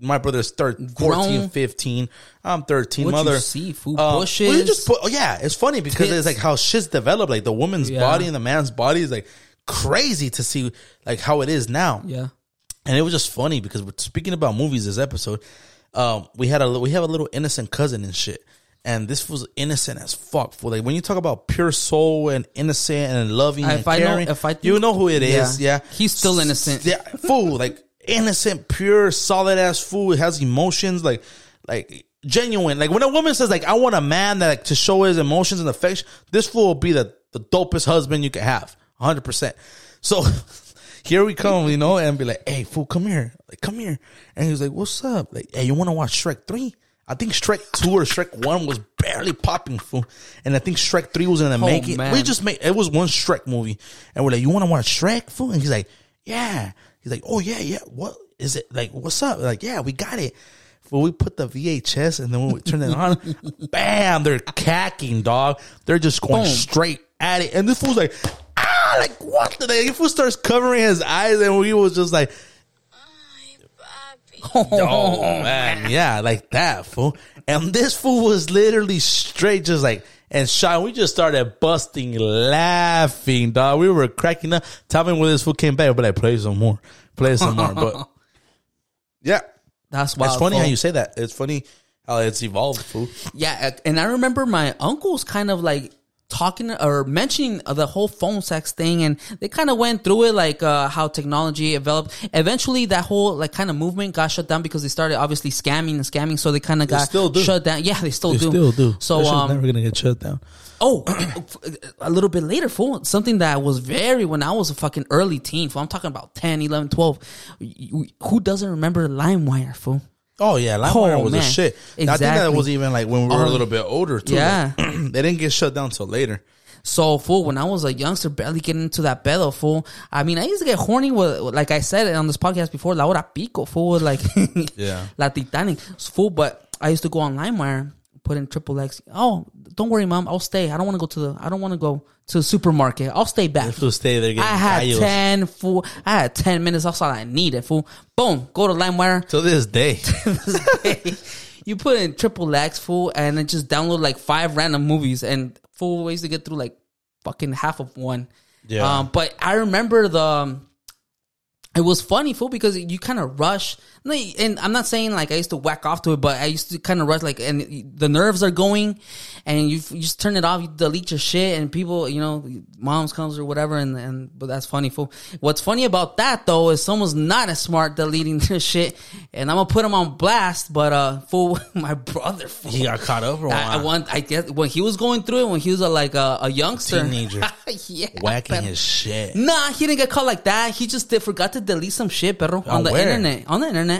my brother's 14, 15. I'm 13. What mother, you see, food bushes. Well, it's funny because it's like how shit's developed. Like the woman's body and the man's body is like crazy to see like how it is now. Yeah, and it was just funny because we're speaking about movies this episode. We have a little innocent cousin and shit. And this was innocent as fuck, fool. Like when you talk about pure soul and innocent and loving and caring, you know who it is. Yeah, he's still innocent. Yeah, fool, like innocent, pure, solid ass fool. It has emotions, like genuine. Like when a woman says, "Like I want a man that like to show his emotions and affection," this fool will be the dopest husband you can have, 100%. So here we come, you know, and be like, "Hey, fool, come here," and he was like, "What's up? Like, hey, you want to watch Shrek 3?" I think Shrek 2 or Shrek 1 was barely popping, fool. And I think Shrek 3 was in the making. Man. We just made... It was one Shrek movie. And we're like, you want to watch Shrek, fool? And he's like, yeah. He's like, oh, yeah. What is it? Like, what's up? We're like, yeah, we got it. Fool, we put the VHS and then when we turn it on, bam, they're cacking, dog. They're just going straight at it. And this fool's like, like, what the... This fool starts covering his eyes and we was just like... Oh man, yeah, like that, fool. And this fool was literally straight, just like, and Sean, we just started busting laughing, dog. We were cracking up. Tell me when this fool came back, but I play some more, But yeah, that's wild. It's funny how you say that. It's funny how it's evolved, fool. Yeah, and I remember my uncles kind of like talking or mentioning the whole phone sex thing, and they kind of went through it, like how technology developed. Eventually that whole like kind of movement got shut down because they started obviously scamming, so they kind of got shut down. Yeah, they still do. So that shit's never gonna get shut down. Oh, a little bit later, fool, something that was very... When I was a fucking early teen, fool, I'm talking about 10, 11, 12. Who doesn't remember LimeWire, fool? Oh yeah, LimeWire was a shit. Exactly. I think that was even like when we were a little bit older too. Yeah, like, they didn't get shut down till later. So fool, when I was a youngster, barely getting into that pedo, fool. I mean, I used to get horny with, like I said on this podcast before, la hora pico, fool, like yeah, la Titanic, fool. But I used to go on LimeWire, put in XXX. Oh, don't worry, mom, I'll stay. I don't want to go to the. I don't want to go to the supermarket. I'll stay back. If you stay there, I had callos. 10 fool. I had 10 minutes. That's all I needed, fool. Boom, go to LimeWire. Till this day. Till this day. You put in XXX, fool, and then just download like 5 random movies and fool ways to get through like fucking half of one. Yeah. But I remember it was funny, fool, because you kind of rush. And I'm not saying like I used to whack off to it, but I used to kind of rush, like, and the nerves are going, and you just turn it off, you delete your shit, and people, you know, moms comes or whatever, and but that's funny, fool. What's funny about that though is someone's not as smart deleting their shit, and I'm gonna put him on blast. But fool, my brother, fool, he got caught up. I guess when he was going through it, when he was a youngster, teenager, yeah, whacking his shit. Nah, he didn't get caught like that. He just forgot to delete some shit, perro, on the internet,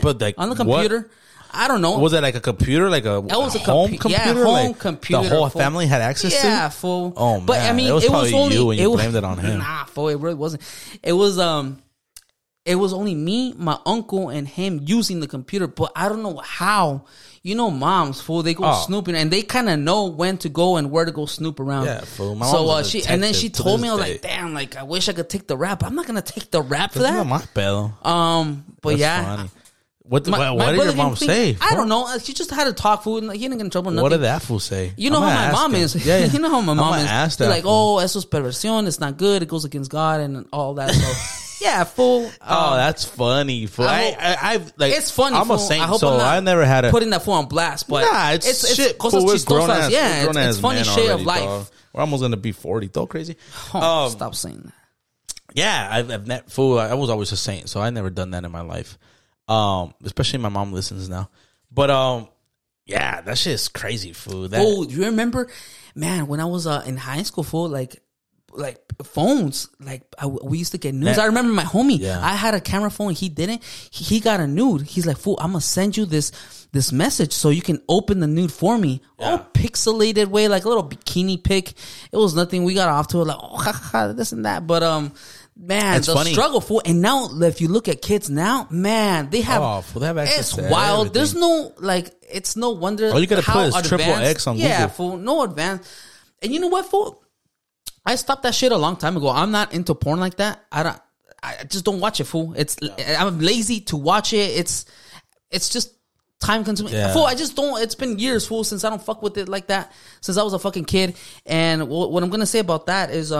but like, on the computer. What? I don't know. Was it like a computer, like a home computer? Yeah, home computer. The whole family had access to. Yeah, fool. Oh man, but I mean, it was only you, and you blamed it on him. Nah, fool, it really wasn't. It was only me, my uncle, and him using the computer. But I don't know how. You know, moms, fool, they go snooping, and they kind of know when to go and where to go snoop around. Yeah, fool. My so she, and then she told me, I was like, damn, like I wish I could take the rap. I'm not gonna take the rap for that. My pedo. But that's yeah. Funny. What did your mom say? I don't know. She just had to talk, fool. He didn't get in trouble. Nothing. What did that fool say? You know how my mom is. Yeah, you know how my mom is. Like, fool. Eso es perversión. It's not good. It goes against God and all that. So, yeah, fool. Oh, that's funny, fool. I've like, it's funny. I'm a saint, so I never had a putting that fool on blast. But nah, it's shit. Cosas chistosas. Yeah, it's funny shit of life. We're almost gonna be 40. Though crazy. Stop saying that. Yeah, I've never fool. I was always a saint, so I never done that in my life. Especially my mom listens now. But yeah, that shit is crazy, fool. Oh, you remember, man, when I was in high school, fool, like phones, like we used to get nudes. I remember my homie, I had a camera phone, he didn't. He got a nude. He's like, fool, I'm gonna send you this message so you can open the nude for me. Yeah. All pixelated way, like a little bikini pic. It was nothing. We got off to it like, oh, haha, this and that. But man, it's the funny struggle, fool. And now, if you look at kids now, man, they have, fool, they have access. It's to wild. Everything. There's no, like, it's no wonder. All you gotta put is XXX on Google. Yeah, fool, no advance. And you know what, fool? I stopped that shit a long time ago. I'm not into porn like that. I just don't watch it, fool. It's I'm lazy to watch it. It's just time consuming, fool. I just don't. It's been years, fool, since I don't fuck with it like that. Since I was a fucking kid. And what I'm gonna say about that is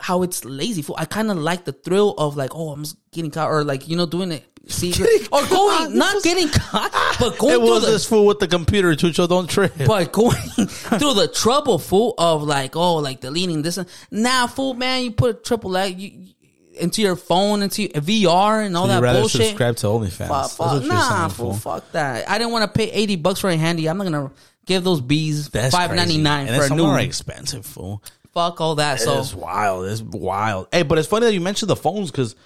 how it's lazy, fool. I kind of like the thrill of like, oh, I'm just getting caught, or like, you know, doing it secret, or going, not getting caught, but going. It was this fool with the computer, Chucho, don't trip. But going through the trouble, fool, of like, oh, like deleting this. Nah, fool, man, you put XXX into your phone, into your VR and all so that bullshit. Subscribe to OnlyFans. Fuck. Nah, fool, fuck that. I didn't want to pay $80 for a handy. I'm not gonna give those bees $5.99 for a new one. More expensive, fool. Fuck all that. It's wild. It's wild. Hey, but it's funny that you mentioned the phones, because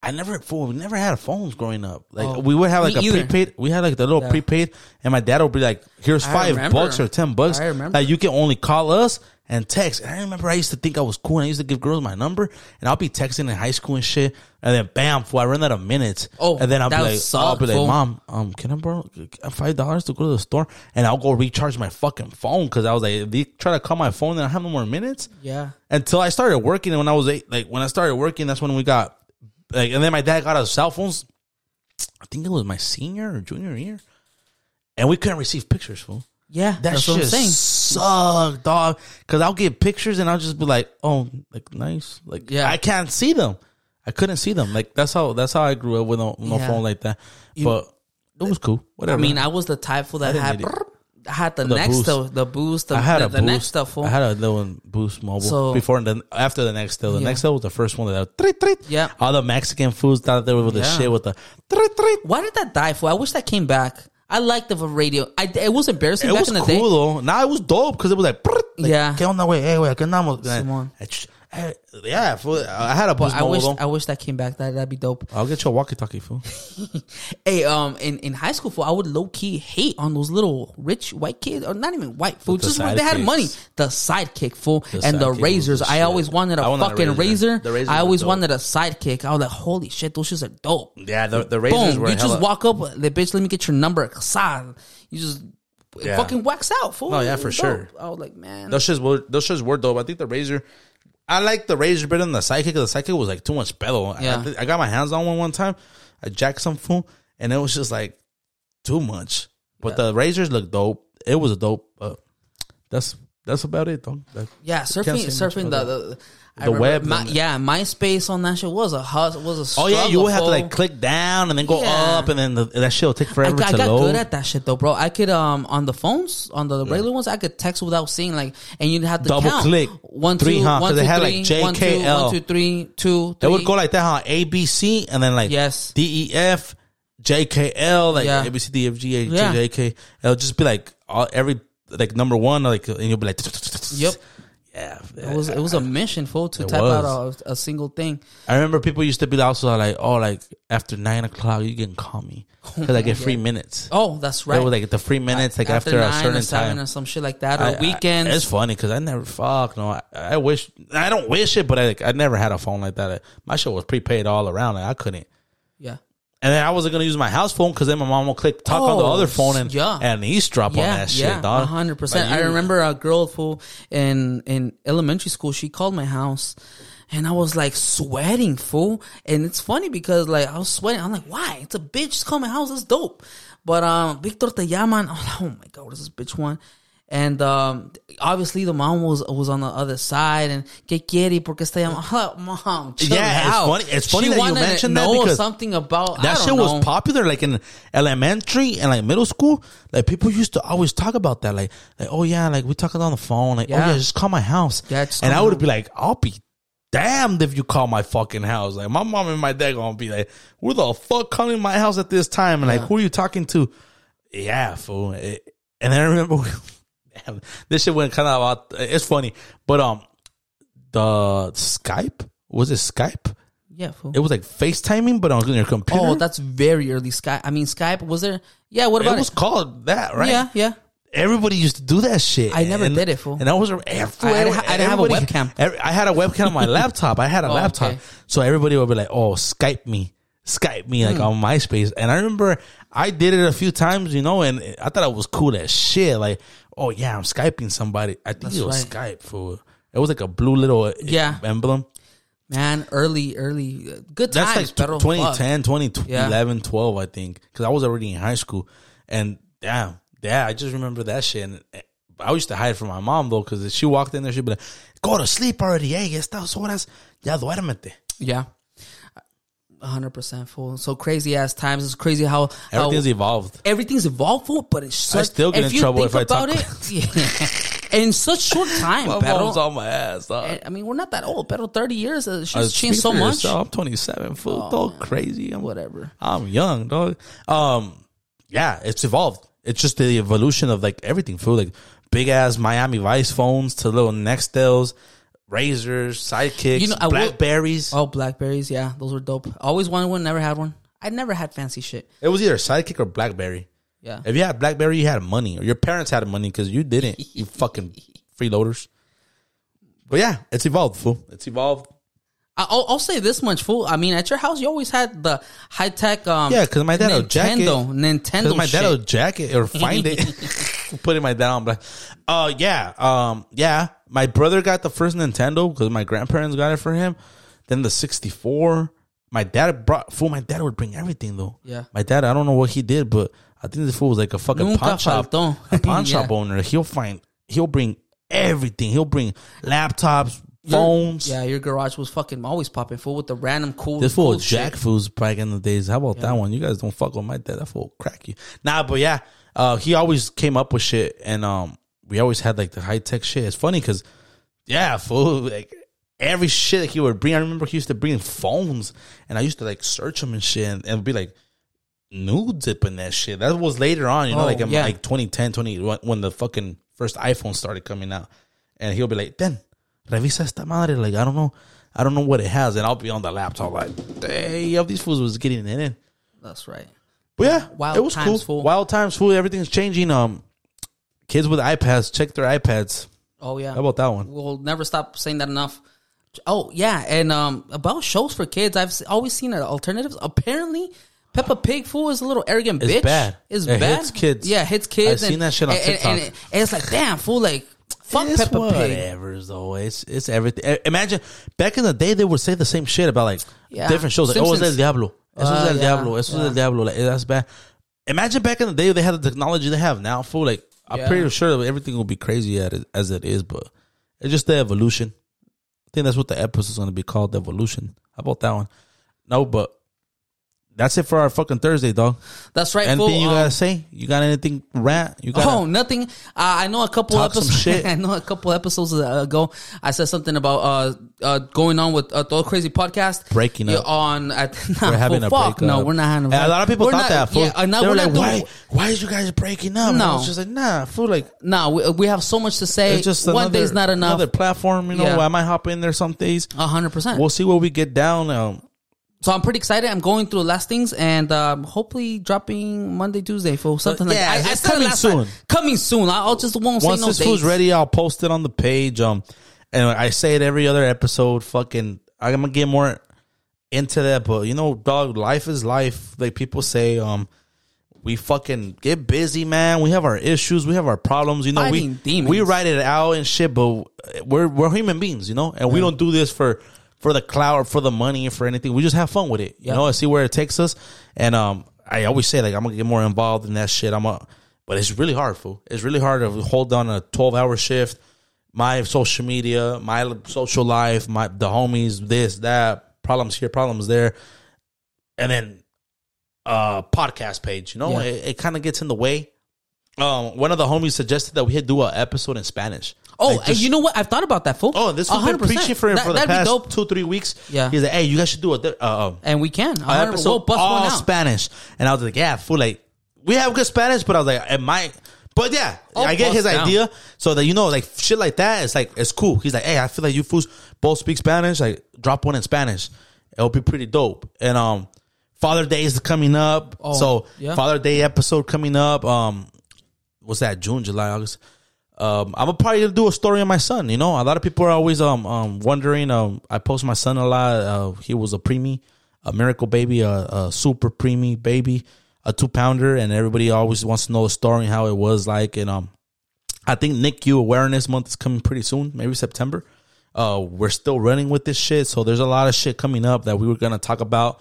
I never, fool, we never had phones growing up. Like we would have like a prepaid. We had like the little prepaid, and my dad would be like, "Here's $5 or $10. Like, you can only call us and text." And I remember I used to think I was cool, and I used to give girls my number, and I'll be texting in high school and shit, and then bam, fool, I run out of minutes. Oh, and then I'll be like, "Mom, can I borrow $5 to go to the store?" And I'll go recharge my fucking phone, because I was like, if they try to call my phone, then I have no more minutes. Yeah. Until I started working, and when I was eight, like when I started working, that's when we got. Like, and then my dad got us cell phones. I think it was my senior or junior year, and we couldn't receive pictures, fool. Yeah, that shit sucked, dog. Because I'll get pictures and I'll just be like, "Oh, like nice," like yeah. I can't see them. I couldn't see them. Like that's how I grew up with no phone like that. But it was cool. Whatever. I mean, I was the type fool that I had the next boost. I had the next stuff. I had a little Boost Mobile. So, before and then after the next stuff, the next stuff was the first one that yeah. All the Mexican foods out there with the shit with the treat. Why did that die for? I wish that came back. I liked the radio. It was embarrassing. It back was in the cool day. Though. Nah, it was dope because it was like, yeah. ¿Qué onda, güey? Hey, güey, ¿qué andamos? Yeah, fool. I had a bus. I wish that came back. That'd be dope. I'll get you a walkie-talkie, fool. Hey, in high school, fool, I would low-key hate on those little rich white kids, or not even white, fool. Just when they had money, the sidekick, fool, and the razors. I always wanted a fucking razor. I always wanted a sidekick. I was like, holy shit, those shits are dope. Yeah, the razors were. You just walk up, the bitch, let me get your number. You just. It fucking waxed out, fool. Oh yeah, for sure. I was like, man, those shits were dope. I think the razor, I like the razor better than the sidekick. The sidekick was like too much pedo. Yeah. I got my hands on one time. I jacked some fool, and it was just like too much. But the razors looked dope. It was dope. That's about it, though. Yeah, surfing the web. MySpace on that shit was a struggle. Oh yeah, you would have to like click down and then go up, and then that shit will take forever to load. I got good at that shit though, bro. I could on the phones, on the regular ones, I could text without seeing, like, and you'd have to double count. Click 1 2 3 1 2 they had, 3 like JKL 1 2 3 2 3. They would go like that, huh? A B C and then like DEF JKL, like A B C D F G H JK. It'll just be like every like number one, like, and you'll be like, yep. Yeah, it was a mission, fool, to type out a single thing. I remember people used to be also like, oh, like after 9 o'clock you can call me because I get free minutes. Oh, that's right. They were like the free minutes, like after a certain time or some shit like that, or weekends. It's funny because I never I wish, I don't wish it, but I never had a phone like that. My shit was prepaid all around, like I couldn't. Yeah. And then I wasn't going to use my house phone because then my mom will click talk on the other phone and eavesdrop on that shit, dog. 100%. I remember a girl, fool, in elementary school, she called my house and I was like sweating, fool. And it's funny because like I was sweating. I'm like, why? It's a bitch. Just call my house. That's dope. But Victor te llaman. Oh my God, what is this bitch want? And obviously the mom was on the other side. And ¿qué quiere? Porque está llamando. Mom, chill out. It's funny that you mentioned that because something about that shit was popular, like in elementary and like middle school. Like people used to always talk about that, like oh yeah, like we talking on the phone, like oh yeah, just call my house. Yeah, and I would be like, I'll be damned if you call my fucking house. Like my mom and my dad gonna be like, who the fuck calling my house at this time? And like who are you talking to? Yeah, fool. And I remember. This shit went kind of out. It's funny, but the Skype, was it Skype? Yeah, fool. It was like FaceTiming, but on your computer. Oh, that's very early Skype. I mean, Skype was there? Yeah, what about it? It was called that, right? Yeah, yeah. Everybody used to do that shit. I never did it, fool. And I was I didn't have a webcam. I had a webcam on my laptop. I had a laptop, okay. So everybody would be like, "Oh, Skype me," like on MySpace. And I remember I did it a few times, you know, and I thought it was cool as shit, like. Oh yeah, I'm Skyping somebody. I think it was Skype, fool. It was like a blue little emblem. Man, early good times. That's like 2010, 2011, 12, I think, because I was already in high school. And damn, I just remember that shit. And I used to hide from my mom though, because if she walked in there, she'd be like, "Go to sleep already, hey, estas horas ya duérmete." Yeah. 100%, fool. So crazy ass times. It's crazy how everything's evolved, fool. But it's such, I still get in trouble if I talk about it. In such short time, my mom's on my ass, dog. I mean, we're not that old, pero 30 years, she's changed so much. I'm 27, fool. Dog, crazy. Whatever. I'm young, dog. Yeah, it's evolved. It's just the evolution of like everything, fool. Like big ass Miami Vice phones to little Nextels, razors, sidekicks, you know, Blackberries. Blackberries, yeah, those were dope. I always wanted one, never had one. I never had fancy shit. It was either sidekick or Blackberry. Yeah. If you had Blackberry, you had money, or your parents had money because you didn't. You fucking freeloaders. But yeah, it's evolved, fool. It's evolved. I'll say this much, fool. I mean, at your house, you always had the high tech. Yeah, because my dad would jack it. Nintendo. My dad would jack it or find it. Putting my dad on black. Yeah. My brother got the first Nintendo because my grandparents got it for him. Then the 64. My dad would bring everything though. Yeah. My dad, I don't know what he did, but I think this fool was like a fucking pawn shop. A pawn shop owner. He'll bring everything. He'll bring laptops. Phones. Yeah, your garage was fucking always popping, full with the random cool. This fool jack fools back in the days. How about that one? You guys don't fuck with my dad. That fool crack you. Nah, but yeah, he always came up with shit, and we always had like the high tech shit. It's funny because fool, like every shit that he would bring. I remember he used to bring phones, and I used to like search them and shit, and it would be like nudes up in that shit. That was later on, you know, like in like 2010, when the fucking first iPhone started coming out, and he'll be like, then. revisa esta madre. Like, I don't know what it has, and I'll be on the laptop like, hey, yo, these fools was getting it in. That's right. But yeah, it was cool. Full. Wild times, fool. Everything's changing. Kids with iPads, check their iPads. Oh yeah, how about that one? We'll never stop saying that enough. Oh yeah, and about shows for kids, I've always seen alternatives. Apparently, Peppa Pig, fool, is a little arrogant bitch. It's bad. It hits kids. Yeah, hits kids. I've seen that shit on TikTok. And it's like, damn, fool, like, fuck it's Peppa Pig. Whatever's though. It's everything. Imagine, back in the day, they would say the same shit about, like, different shows. Like, oh, it's El Diablo. Eso es el diablo. Like, that's bad. Imagine back in the day, they had the technology they have now, fool. Like, I'm pretty sure everything will be crazy as it is, but it's just the evolution. I think that's what the episode is going to be called, the evolution. How about that one? No, but that's it for our fucking Thursday, dog. That's right. Anything you gotta say? You got anything? Rant? You got? Oh, nothing. I know a couple episodes. I know a couple episodes ago, I said something about going on with the Crazy Podcast breaking up. We're having a breakup. No, we're not having a breakup. A lot of people thought that. Fool. Yeah, they were like, why is you guys breaking up? No, it's just like, nah, fool. Like, nah, we have so much to say. It's just one day's not enough. Another platform, you know. Yeah. I might hop in there some days. 100%. We'll see where we get down. So I'm pretty excited. I'm going through the last things and hopefully dropping Monday, Tuesday, for something like that. It's coming soon. Coming soon. I'll just won't say no dates. Once this food's ready, I'll post it on the page. And I say it every other episode. Fucking, I'm gonna get more into that. But you know, dog, life is life. Like people say, we fucking get busy, man. We have our issues. We have our problems. You know, we write it out and shit. But we're human beings, you know, and we don't do this for the clout or for the money or for anything. We just have fun with it. You know, and see where it takes us. And I always say, like, I'm going to get more involved in that shit. But it's really hard, fool. It's really hard to hold down a 12-hour shift. My social media, my social life, the homies, this, that, problems here, problems there. And then podcast page, you know? Yeah. It kind of gets in the way. One of the homies suggested that we had do an episode in Spanish. Oh, like, and you know what? I've thought about that, folks. Oh, this has been preaching for him for the past 2-3 weeks. Yeah. He's like, hey, you guys should do it. And we can. An episode we'll bust all one out. Spanish. And I was like, yeah, fool, like, we have good Spanish, but I was like, it might. But yeah, I get his idea. So that, you know, like, shit like that, it's like, it's cool. He's like, hey, I feel like you fools both speak Spanish. Like, drop one in Spanish. It'll be pretty dope. And Father Day is coming up. Oh, so Father Day episode coming up. What's that? June, July, August. I'm probably gonna do a story on my son. You know, a lot of people are always wondering. I post my son a lot. He was a preemie, a miracle baby, a super preemie baby, a 2-pounder, and everybody always wants to know the story and how it was like. And I think NICU Awareness Month is coming pretty soon, maybe September. We're still running with this shit, so there's a lot of shit coming up that we were gonna talk about.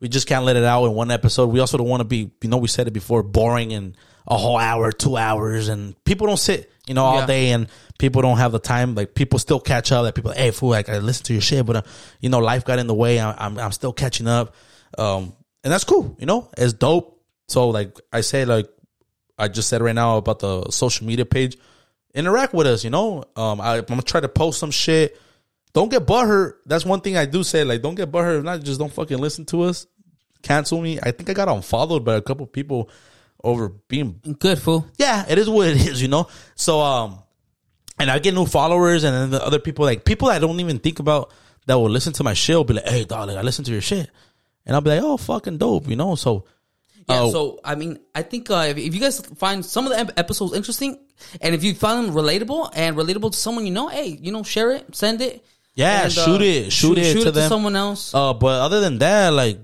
We just can't let it out in one episode. We also don't want to be, you know, we said it before, boring and a whole hour, 2 hours, and people don't sit, you know, all day, and people don't have the time. Like, people still catch up. Like, people, hey, fool, like, I listened to your shit, but, you know, life got in the way. I'm still catching up. And that's cool, you know? It's dope. So, like I say, like I just said right now about the social media page, interact with us, you know? I'm going to try to post some shit. Don't get butthurt. That's one thing I do say. Like, don't get butthurt. If not, just don't fucking listen to us. Cancel me. I think I got unfollowed by a couple people over being good, fool. Yeah, it is what it is, you know. So and I get new followers, and then the other people, like people I don't even think about that will listen to my shit will be like, hey darling, I listen to your shit, and I'll be like, oh, fucking dope, you know. So so I mean, I think if you guys find some of the episodes interesting, and if you find them relatable to someone, you know, hey, you know, share it, send it, yeah, and shoot it to someone else. But other than that, like,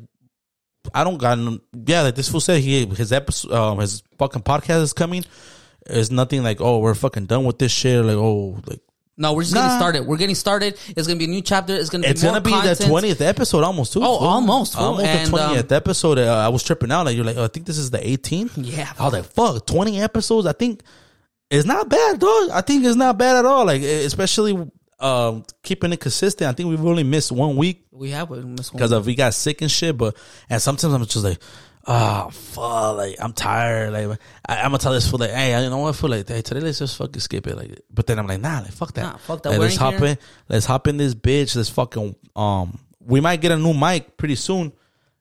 I don't got no, yeah, like this fool said, his episode, his fucking podcast is coming. It's nothing like, oh, we're fucking done with this shit. Like, oh, like, no, we're just getting started. We're getting started. It's gonna be a new chapter. It's gonna be more content. The 20th episode almost too. Oh, fool. Almost the 20th episode. I was tripping out. Like, you're like, oh, I think this is the 18th. Yeah, I was like, fuck, 20 episodes. I think it's not bad, dog. I think it's not bad at all. Like, especially keeping it consistent. I think we've only missed 1 week. We missed 1 week because we got sick and shit. But and sometimes I'm just like, oh fuck, like I'm tired. Like I'm gonna tell this fool, like, hey, you know what, fool, like, hey, today let's just fucking skip it. Like, but then I'm like, nah, like, fuck that. Nah, fuck that. Like, let's hop in this bitch. Let's fucking we might get a new mic pretty soon,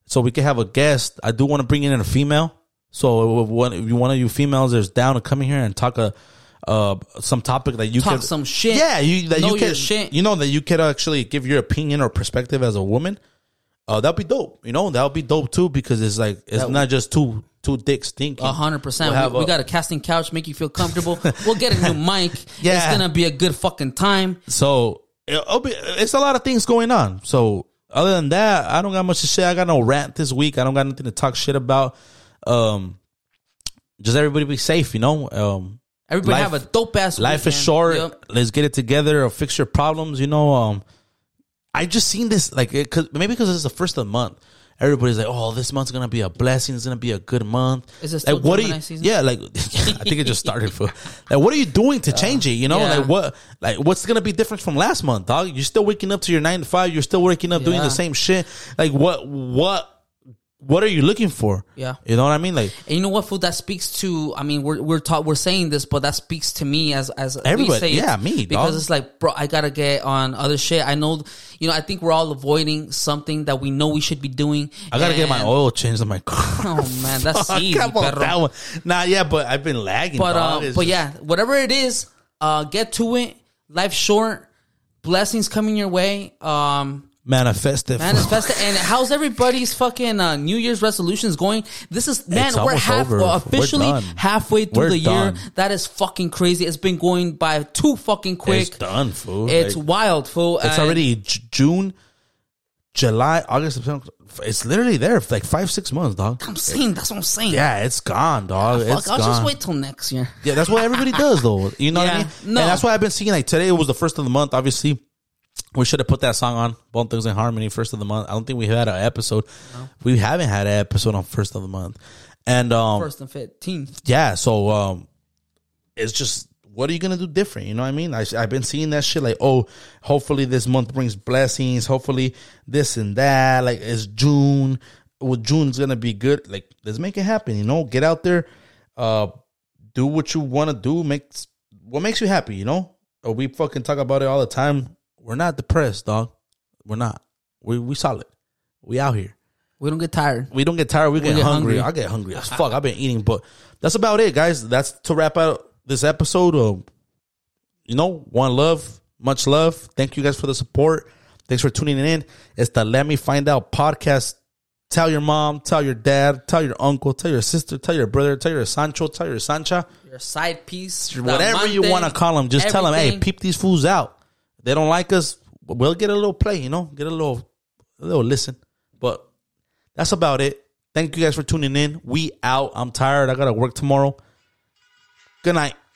so we can have a guest. I do want to bring in a female. So if one of you females is down to come in here and talk some topic that you could, some shit. Yeah, that you could actually give your opinion or perspective as a woman. That'd be dope. You know, that'd be dope too, because it's like it's that not just two dicks thinking. 100%. We got a casting couch, make you feel comfortable. We'll get a new mic. Yeah. It's gonna be a good fucking time. So it's a lot of things going on. So other than that, I don't got much to say. I got no rant this week. I don't got nothing to talk shit about. Just everybody be safe, you know. Everybody have a dope ass life weekend. Is short. Yep. Let's get it together or fix your problems, you know. I just seen this because it's the first of the month. Everybody's like, "Oh, this month's gonna be a blessing. It's gonna be a good month." Is it still like, what Gemini season? Yeah, like I think it just started. For like, what are you doing to change it? You know, yeah. What's gonna be different from last month, dog? You're still waking up to your 9 to 5. You're still waking up doing the same shit. Like, what are you looking for? Yeah, you know what I mean. Like, and you know what, food, that speaks to. I mean, we're saying this, but that speaks to me as everybody. We say me, because dog. It's like, bro, I gotta get on other shit. I know, you know. I think we're all avoiding something that we know we should be doing. I gotta get my oil changed on my car. Oh man, that's easy. Come on, that one. Nah, yeah, but I've been lagging. But whatever it is, get to it. Life's short. Blessings coming your way. Manifest it. And how's everybody's fucking New Year's resolutions going? This is, man, we're officially halfway through the year. That is fucking crazy. It's been going by too fucking quick. It's done, fool. It's wild, fool. It's already June, July, August, September. It's literally there for like 5-6 months, dog. That's what I'm saying. Yeah, it's gone, dog. I'll just wait till next year. Yeah, that's what everybody does, though. You know what I mean? No. And that's why I've been seeing, like, today was the first of the month, obviously. We should have put that song on, Bone Thugs and Harmony, first of the month. I don't think we had an episode. No. We haven't had an episode on first of the month. And first and 15th. Yeah, so it's just, what are you going to do different? You know what I mean? I've been seeing that shit like, oh, hopefully this month brings blessings. Hopefully this and that. Like, it's June. Well, June's going to be good. Like, let's make it happen, you know? Get out there. Do what you want to do. What makes you happy, you know? We fucking talk about it all the time. We're not depressed, dog. We're not. We solid. We out here. We don't get tired. We get hungry. I get hungry as fuck. I've been eating, but that's about it, guys. That's to wrap out this episode of, you know, one love, much love. Thank you guys for the support. Thanks for tuning in. It's the Let Me Find Out podcast. Tell your mom, tell your dad, tell your uncle, tell your sister, tell your brother, tell your Sancho, tell your Sancha. Your side piece. Whatever you want to call them. Just tell them, hey, peep these fools out. They don't like us. We'll get a little play, you know, get a little listen. But that's about it. Thank you guys for tuning in. We out. I'm tired. I got to work tomorrow. Good night.